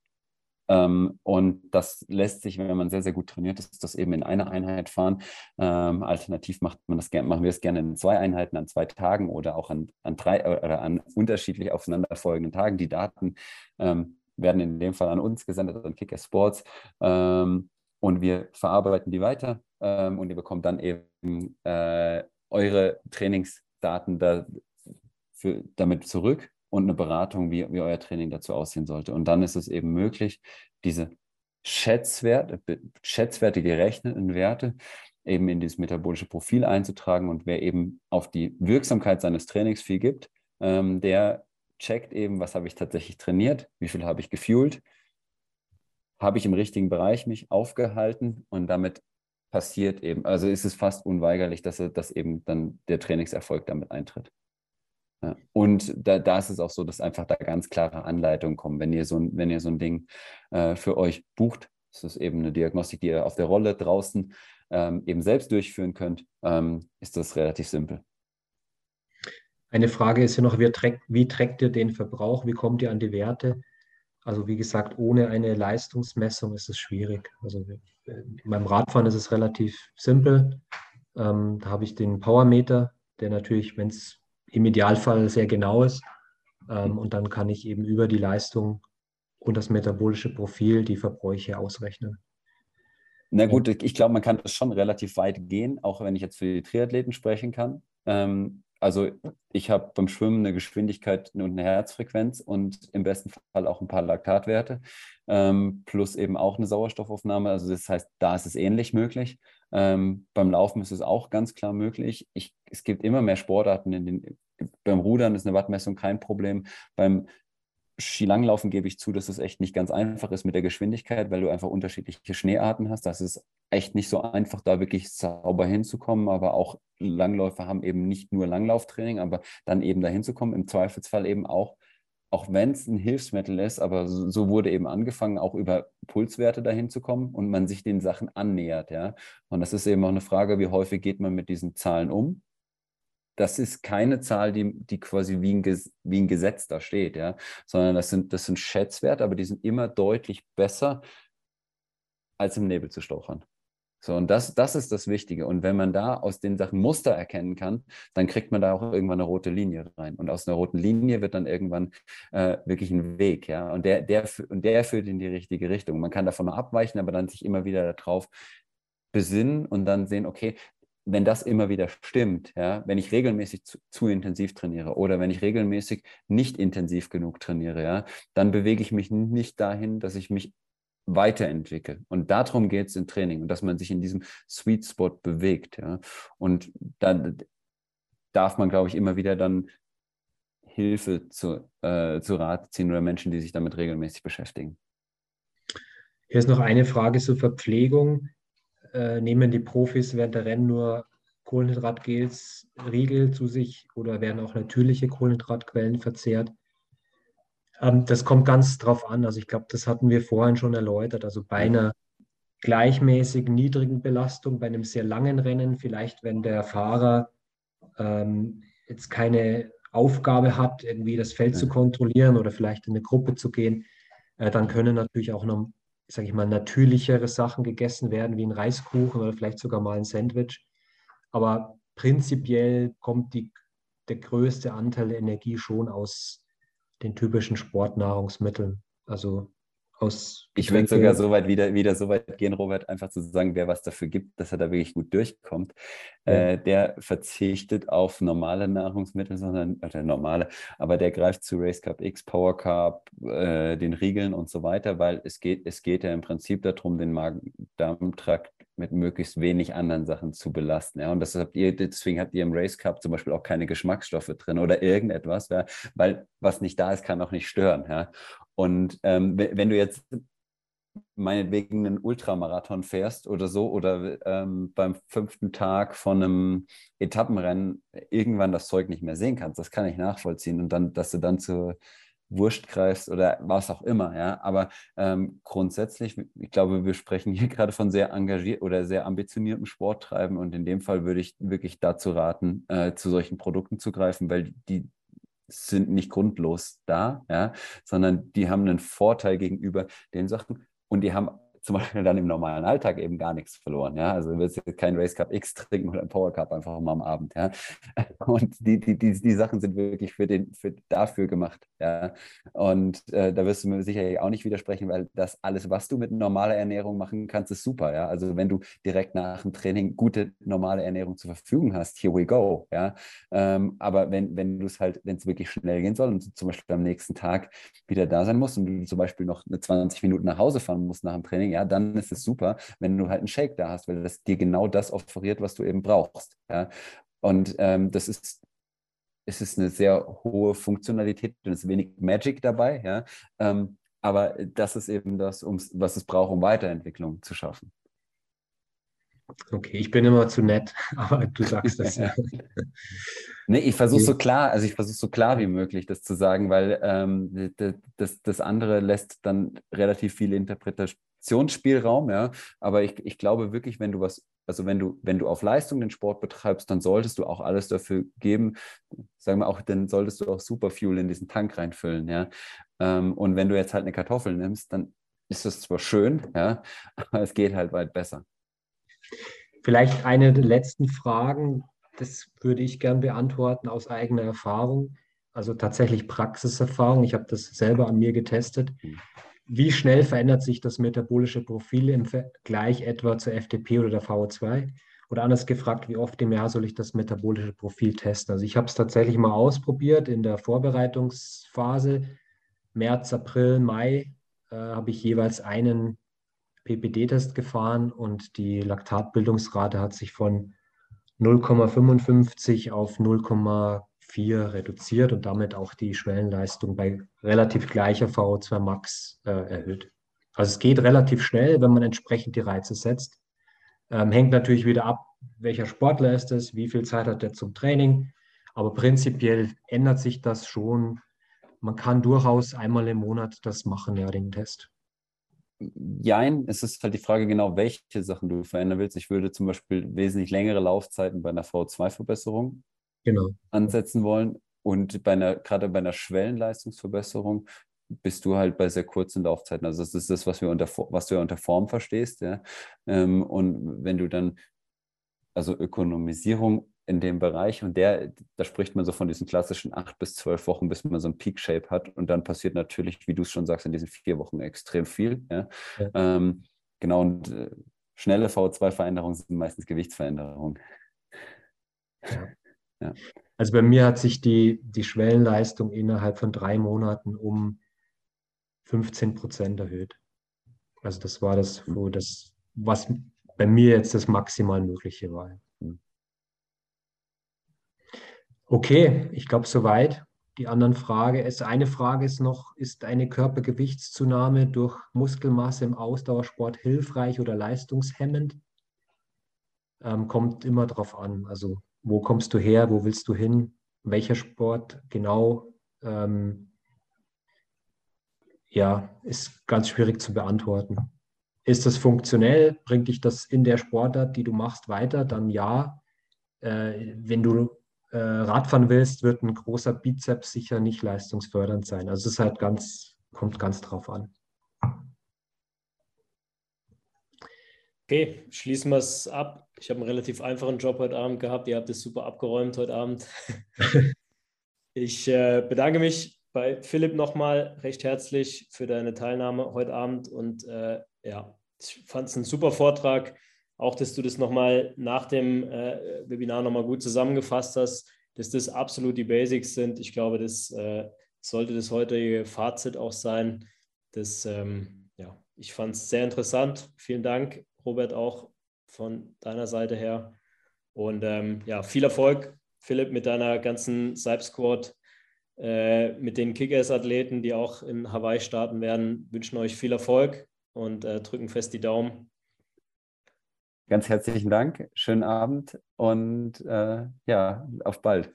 Und das lässt sich, wenn man sehr, sehr gut trainiert ist, das eben in einer Einheit fahren. Ähm, alternativ macht man das, machen wir es gerne in zwei Einheiten, an zwei Tagen oder auch an, an drei oder an unterschiedlich aufeinanderfolgenden Tagen. Die Daten ähm, werden in dem Fall an uns gesendet, an Kickass Sports. Ähm, und wir verarbeiten die weiter ähm, und ihr bekommt dann eben äh, eure Trainingsdaten da für, damit zurück. Und eine Beratung, wie, wie euer Training dazu aussehen sollte. Und dann ist es eben möglich, diese Schätzwerte, Schätzwerte gerechneten Werte eben in dieses metabolische Profil einzutragen. Und wer eben auf die Wirksamkeit seines Trainings viel gibt, ähm, der checkt eben, was habe ich tatsächlich trainiert, wie viel habe ich gefuelt, habe ich im richtigen Bereich mich aufgehalten und damit passiert eben, also ist es fast unweigerlich, dass, dass eben dann der Trainingserfolg damit eintritt. Ja. Und da, da ist es auch so, dass einfach da ganz klare Anleitungen kommen. Wenn ihr so ein, wenn ihr so ein Ding äh, für euch bucht, das ist eben eine Diagnostik, die ihr auf der Rolle draußen ähm, eben selbst durchführen könnt, ähm, ist das relativ simpel. Eine Frage ist hier noch, wie trägt, wie trägt ihr den Verbrauch? Wie kommt ihr an die Werte? Also wie gesagt, ohne eine Leistungsmessung ist es schwierig. Also beim Radfahren ist es relativ simpel. Ähm, da habe ich den Powermeter, der natürlich, wenn es im Idealfall sehr genau ist. Ähm, und dann kann ich eben über die Leistung und das metabolische Profil die Verbräuche ausrechnen. Na gut, ich glaube, man kann das schon relativ weit gehen, auch wenn ich jetzt für die Triathleten sprechen kann. Ähm, also ich habe beim Schwimmen eine Geschwindigkeit und eine Herzfrequenz und im besten Fall auch ein paar Laktatwerte, ähm, plus eben auch eine Sauerstoffaufnahme. Also das heißt, da ist es ähnlich möglich. Ähm, beim Laufen ist es auch ganz klar möglich. Ich, es gibt immer mehr Sportarten. In den, beim Rudern ist eine Wattmessung kein Problem. Beim Skilanglaufen gebe ich zu, dass es echt nicht ganz einfach ist mit der Geschwindigkeit, weil du einfach unterschiedliche Schneearten hast. Das ist echt nicht so einfach, da wirklich sauber hinzukommen. Aber auch Langläufer haben eben nicht nur Langlauftraining, aber dann eben da hinzukommen. Im Zweifelsfall eben auch, auch wenn es ein Hilfsmittel ist, aber so, so wurde eben angefangen, auch über Pulswerte dahin zu kommen und man sich den Sachen annähert. Ja? Und das ist eben auch eine Frage, wie häufig geht man mit diesen Zahlen um? Das ist keine Zahl, die, die quasi wie ein, wie ein Gesetz da steht, ja? Sondern das sind, das sind Schätzwerte, aber die sind immer deutlich besser, als im Nebel zu stochern. So, und das, das ist das Wichtige. Und wenn man da aus den Sachen Muster erkennen kann, dann kriegt man da auch irgendwann eine rote Linie rein. Und aus einer roten Linie wird dann irgendwann äh, wirklich ein Weg. Ja? Und, der, der, und der führt in die richtige Richtung. Man kann davon mal abweichen, aber dann sich immer wieder darauf besinnen und dann sehen, okay, wenn das immer wieder stimmt, ja, wenn ich regelmäßig zu, zu intensiv trainiere oder wenn ich regelmäßig nicht intensiv genug trainiere, ja, dann bewege ich mich nicht dahin, dass ich mich weiterentwickeln. Und darum geht es im Training und dass man sich in diesem Sweet Spot bewegt. Ja. Und dann darf man, glaube ich, immer wieder dann Hilfe zu, äh, zu Rat ziehen oder Menschen, die sich damit regelmäßig beschäftigen. Hier ist noch eine Frage zur Verpflegung. Äh, nehmen die Profis während der Rennen nur Kohlenhydratgels, Riegel zu sich oder werden auch natürliche Kohlenhydratquellen verzehrt? Das kommt ganz drauf an. Also ich glaube, das hatten wir vorhin schon erläutert. Also bei einer gleichmäßig niedrigen Belastung, bei einem sehr langen Rennen, vielleicht wenn der Fahrer ähm, jetzt keine Aufgabe hat, irgendwie das Feld zu kontrollieren oder vielleicht in eine Gruppe zu gehen, äh, dann können natürlich auch noch, sage ich mal, natürlichere Sachen gegessen werden, wie ein Reiskuchen oder vielleicht sogar mal ein Sandwich. Aber prinzipiell kommt die, der größte Anteil der Energie schon aus den typischen Sportnahrungsmitteln, also aus. Ich würde sogar so weit wieder, wieder so weit gehen, Robert, einfach zu sagen, wer was dafür gibt, dass er da wirklich gut durchkommt, ja. äh, der verzichtet auf normale Nahrungsmittel, sondern oder normale, aber der greift zu Race Carb X, Power Carb, äh, den Riegeln und so weiter, weil es geht, es geht ja im Prinzip darum, den Magen-Darm-Trakt mit möglichst wenig anderen Sachen zu belasten. Ja? Und das habt ihr, deswegen habt ihr im Race Cup zum Beispiel auch keine Geschmacksstoffe drin oder irgendetwas, ja? Weil was nicht da ist, kann auch nicht stören. Ja? Und ähm, wenn du jetzt meinetwegen einen Ultramarathon fährst oder so oder ähm, beim fünften Tag von einem Etappenrennen irgendwann das Zeug nicht mehr sehen kannst, das kann ich nachvollziehen. Und dann, dass du dann zu Wurst greifst oder was auch immer, ja, aber ähm, grundsätzlich, ich glaube, wir sprechen hier gerade von sehr engagiert oder sehr ambitioniertem Sporttreiben und in dem Fall würde ich wirklich dazu raten, äh, zu solchen Produkten zu greifen, weil die sind nicht grundlos da, ja, sondern die haben einen Vorteil gegenüber den Sachen und die haben zum Beispiel dann im normalen Alltag eben gar nichts verloren, ja, also du willst jetzt keinen Race Cup X trinken oder einen Power Cup einfach mal am Abend, ja, und die, die, die, die Sachen sind wirklich für den, für dafür gemacht, ja, und äh, da wirst du mir sicherlich auch nicht widersprechen, weil das alles, was du mit normaler Ernährung machen kannst, ist super, ja, also wenn du direkt nach dem Training gute, normale Ernährung zur Verfügung hast, here we go, ja, ähm, aber wenn, wenn du es halt, wenn es wirklich schnell gehen soll und du zum Beispiel am nächsten Tag wieder da sein musst und du zum Beispiel noch eine zwanzig Minuten nach Hause fahren musst nach dem Training, ja, dann ist es super, wenn du halt einen Shake da hast, weil das dir genau das offeriert, was du eben brauchst. Ja? Und ähm, das ist, es ist eine sehr hohe Funktionalität und es ist wenig Magic dabei, ja? ähm, aber das ist eben das, ums, was es braucht, um Weiterentwicklung zu schaffen. Okay, ich bin immer zu nett, aber du sagst das ja. Nee, ich versuche so klar, also ich versuche so klar wie möglich, das zu sagen, weil ähm, das, das andere lässt dann relativ viele Interpretationsspielraum, ja. Aber ich, ich glaube wirklich, wenn du was, also wenn du, wenn du auf Leistung den Sport betreibst, dann solltest du auch alles dafür geben, sagen wir auch, dann solltest du auch Superfuel in diesen Tank reinfüllen, ja. Ähm, und wenn du jetzt halt eine Kartoffel nimmst, dann ist das zwar schön, ja, aber es geht halt weit besser. Vielleicht eine der letzten Fragen, das würde ich gern beantworten aus eigener Erfahrung, also tatsächlich Praxiserfahrung. Ich habe das selber an mir getestet. Wie schnell verändert sich das metabolische Profil im Vergleich etwa zur F D P oder der V O zwei? Oder anders gefragt, wie oft im Jahr soll ich das metabolische Profil testen? Also ich habe es tatsächlich mal ausprobiert in der Vorbereitungsphase. März, April, Mai äh, habe ich jeweils einen P P D-Test gefahren und die Laktatbildungsrate hat sich von null Komma fünfundfünfzig auf null Komma vier reduziert und damit auch die Schwellenleistung bei relativ gleicher V O zwei Max äh, erhöht. Also es geht relativ schnell, wenn man entsprechend die Reize setzt. Ähm, hängt natürlich wieder ab, welcher Sportler ist es, wie viel Zeit hat er zum Training, aber prinzipiell ändert sich das schon. Man kann durchaus einmal im Monat das machen, ja, den Test. Jein, es ist halt die Frage genau, welche Sachen du verändern willst. Ich würde zum Beispiel wesentlich längere Laufzeiten bei einer V O zwei Verbesserung genau. ansetzen wollen und bei einer, gerade bei einer Schwellenleistungsverbesserung bist du halt bei sehr kurzen Laufzeiten. Also das ist das, was, wir unter, was du ja unter Form verstehst. Ja? Und wenn du dann, also Ökonomisierung in dem Bereich und der, da spricht man so von diesen klassischen acht bis zwölf Wochen, bis man so einen Peak-Shape hat und dann passiert natürlich, wie du es schon sagst, in diesen vier Wochen extrem viel. Ja? Ja. Ähm, genau, und äh, schnelle V O zwei Veränderungen sind meistens Gewichtsveränderungen. Ja. Ja. Also bei mir hat sich die, die Schwellenleistung innerhalb von drei Monaten um fünfzehn Prozent erhöht. Also das war das, wo das, was bei mir jetzt das maximal Mögliche war. Okay, ich glaube soweit. Die anderen Frage ist, eine Frage ist noch, ist eine Körpergewichtszunahme durch Muskelmasse im Ausdauersport hilfreich oder leistungshemmend? Ähm, kommt immer drauf an. Also wo kommst du her, wo willst du hin, welcher Sport genau? Ähm, ja, ist ganz schwierig zu beantworten. Ist das funktionell? Bringt dich das in der Sportart, die du machst, weiter? Dann ja. Äh, wenn du Radfahren willst, wird ein großer Bizeps sicher nicht leistungsfördernd sein. Also es ist halt ganz, kommt ganz drauf an. Okay, schließen wir es ab. Ich habe einen relativ einfachen Job heute Abend gehabt. Ihr habt es super abgeräumt heute Abend. Ich äh, bedanke mich bei Philipp nochmal recht herzlich für deine Teilnahme heute Abend und äh, ja, ich fand es einen super Vortrag, auch dass du das nochmal nach dem äh, Webinar nochmal gut zusammengefasst hast, dass das absolut die Basics sind. Ich glaube, das äh, sollte das heutige Fazit auch sein. Das, ähm, ja, ich fand es sehr interessant. Vielen Dank, Robert, auch von deiner Seite her. Und ähm, ja, viel Erfolg, Philipp, mit deiner ganzen Seipp-Squad, äh, mit den Kickass-Athleten, die auch in Hawaii starten werden. Wünschen euch viel Erfolg und äh, drücken fest die Daumen. Ganz herzlichen Dank, schönen Abend und äh, ja, auf bald.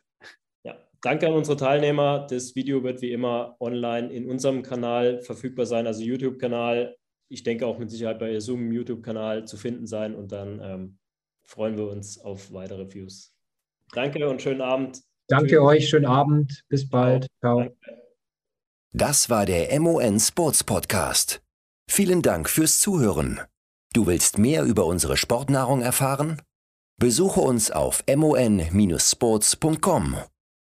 Ja, danke an unsere Teilnehmer. Das Video wird wie immer online in unserem Kanal verfügbar sein, also YouTube-Kanal. Ich denke auch mit Sicherheit bei AZUM YouTube-Kanal zu finden sein und dann ähm, freuen wir uns auf weitere Views. Danke und schönen Abend. Danke Tschüss. Euch, schönen Abend, bis bald. Ciao. Danke. Das war der MoN Sports Podcast. Vielen Dank fürs Zuhören. Du willst mehr über unsere Sportnahrung erfahren? Besuche uns auf mon Sports Punkt com.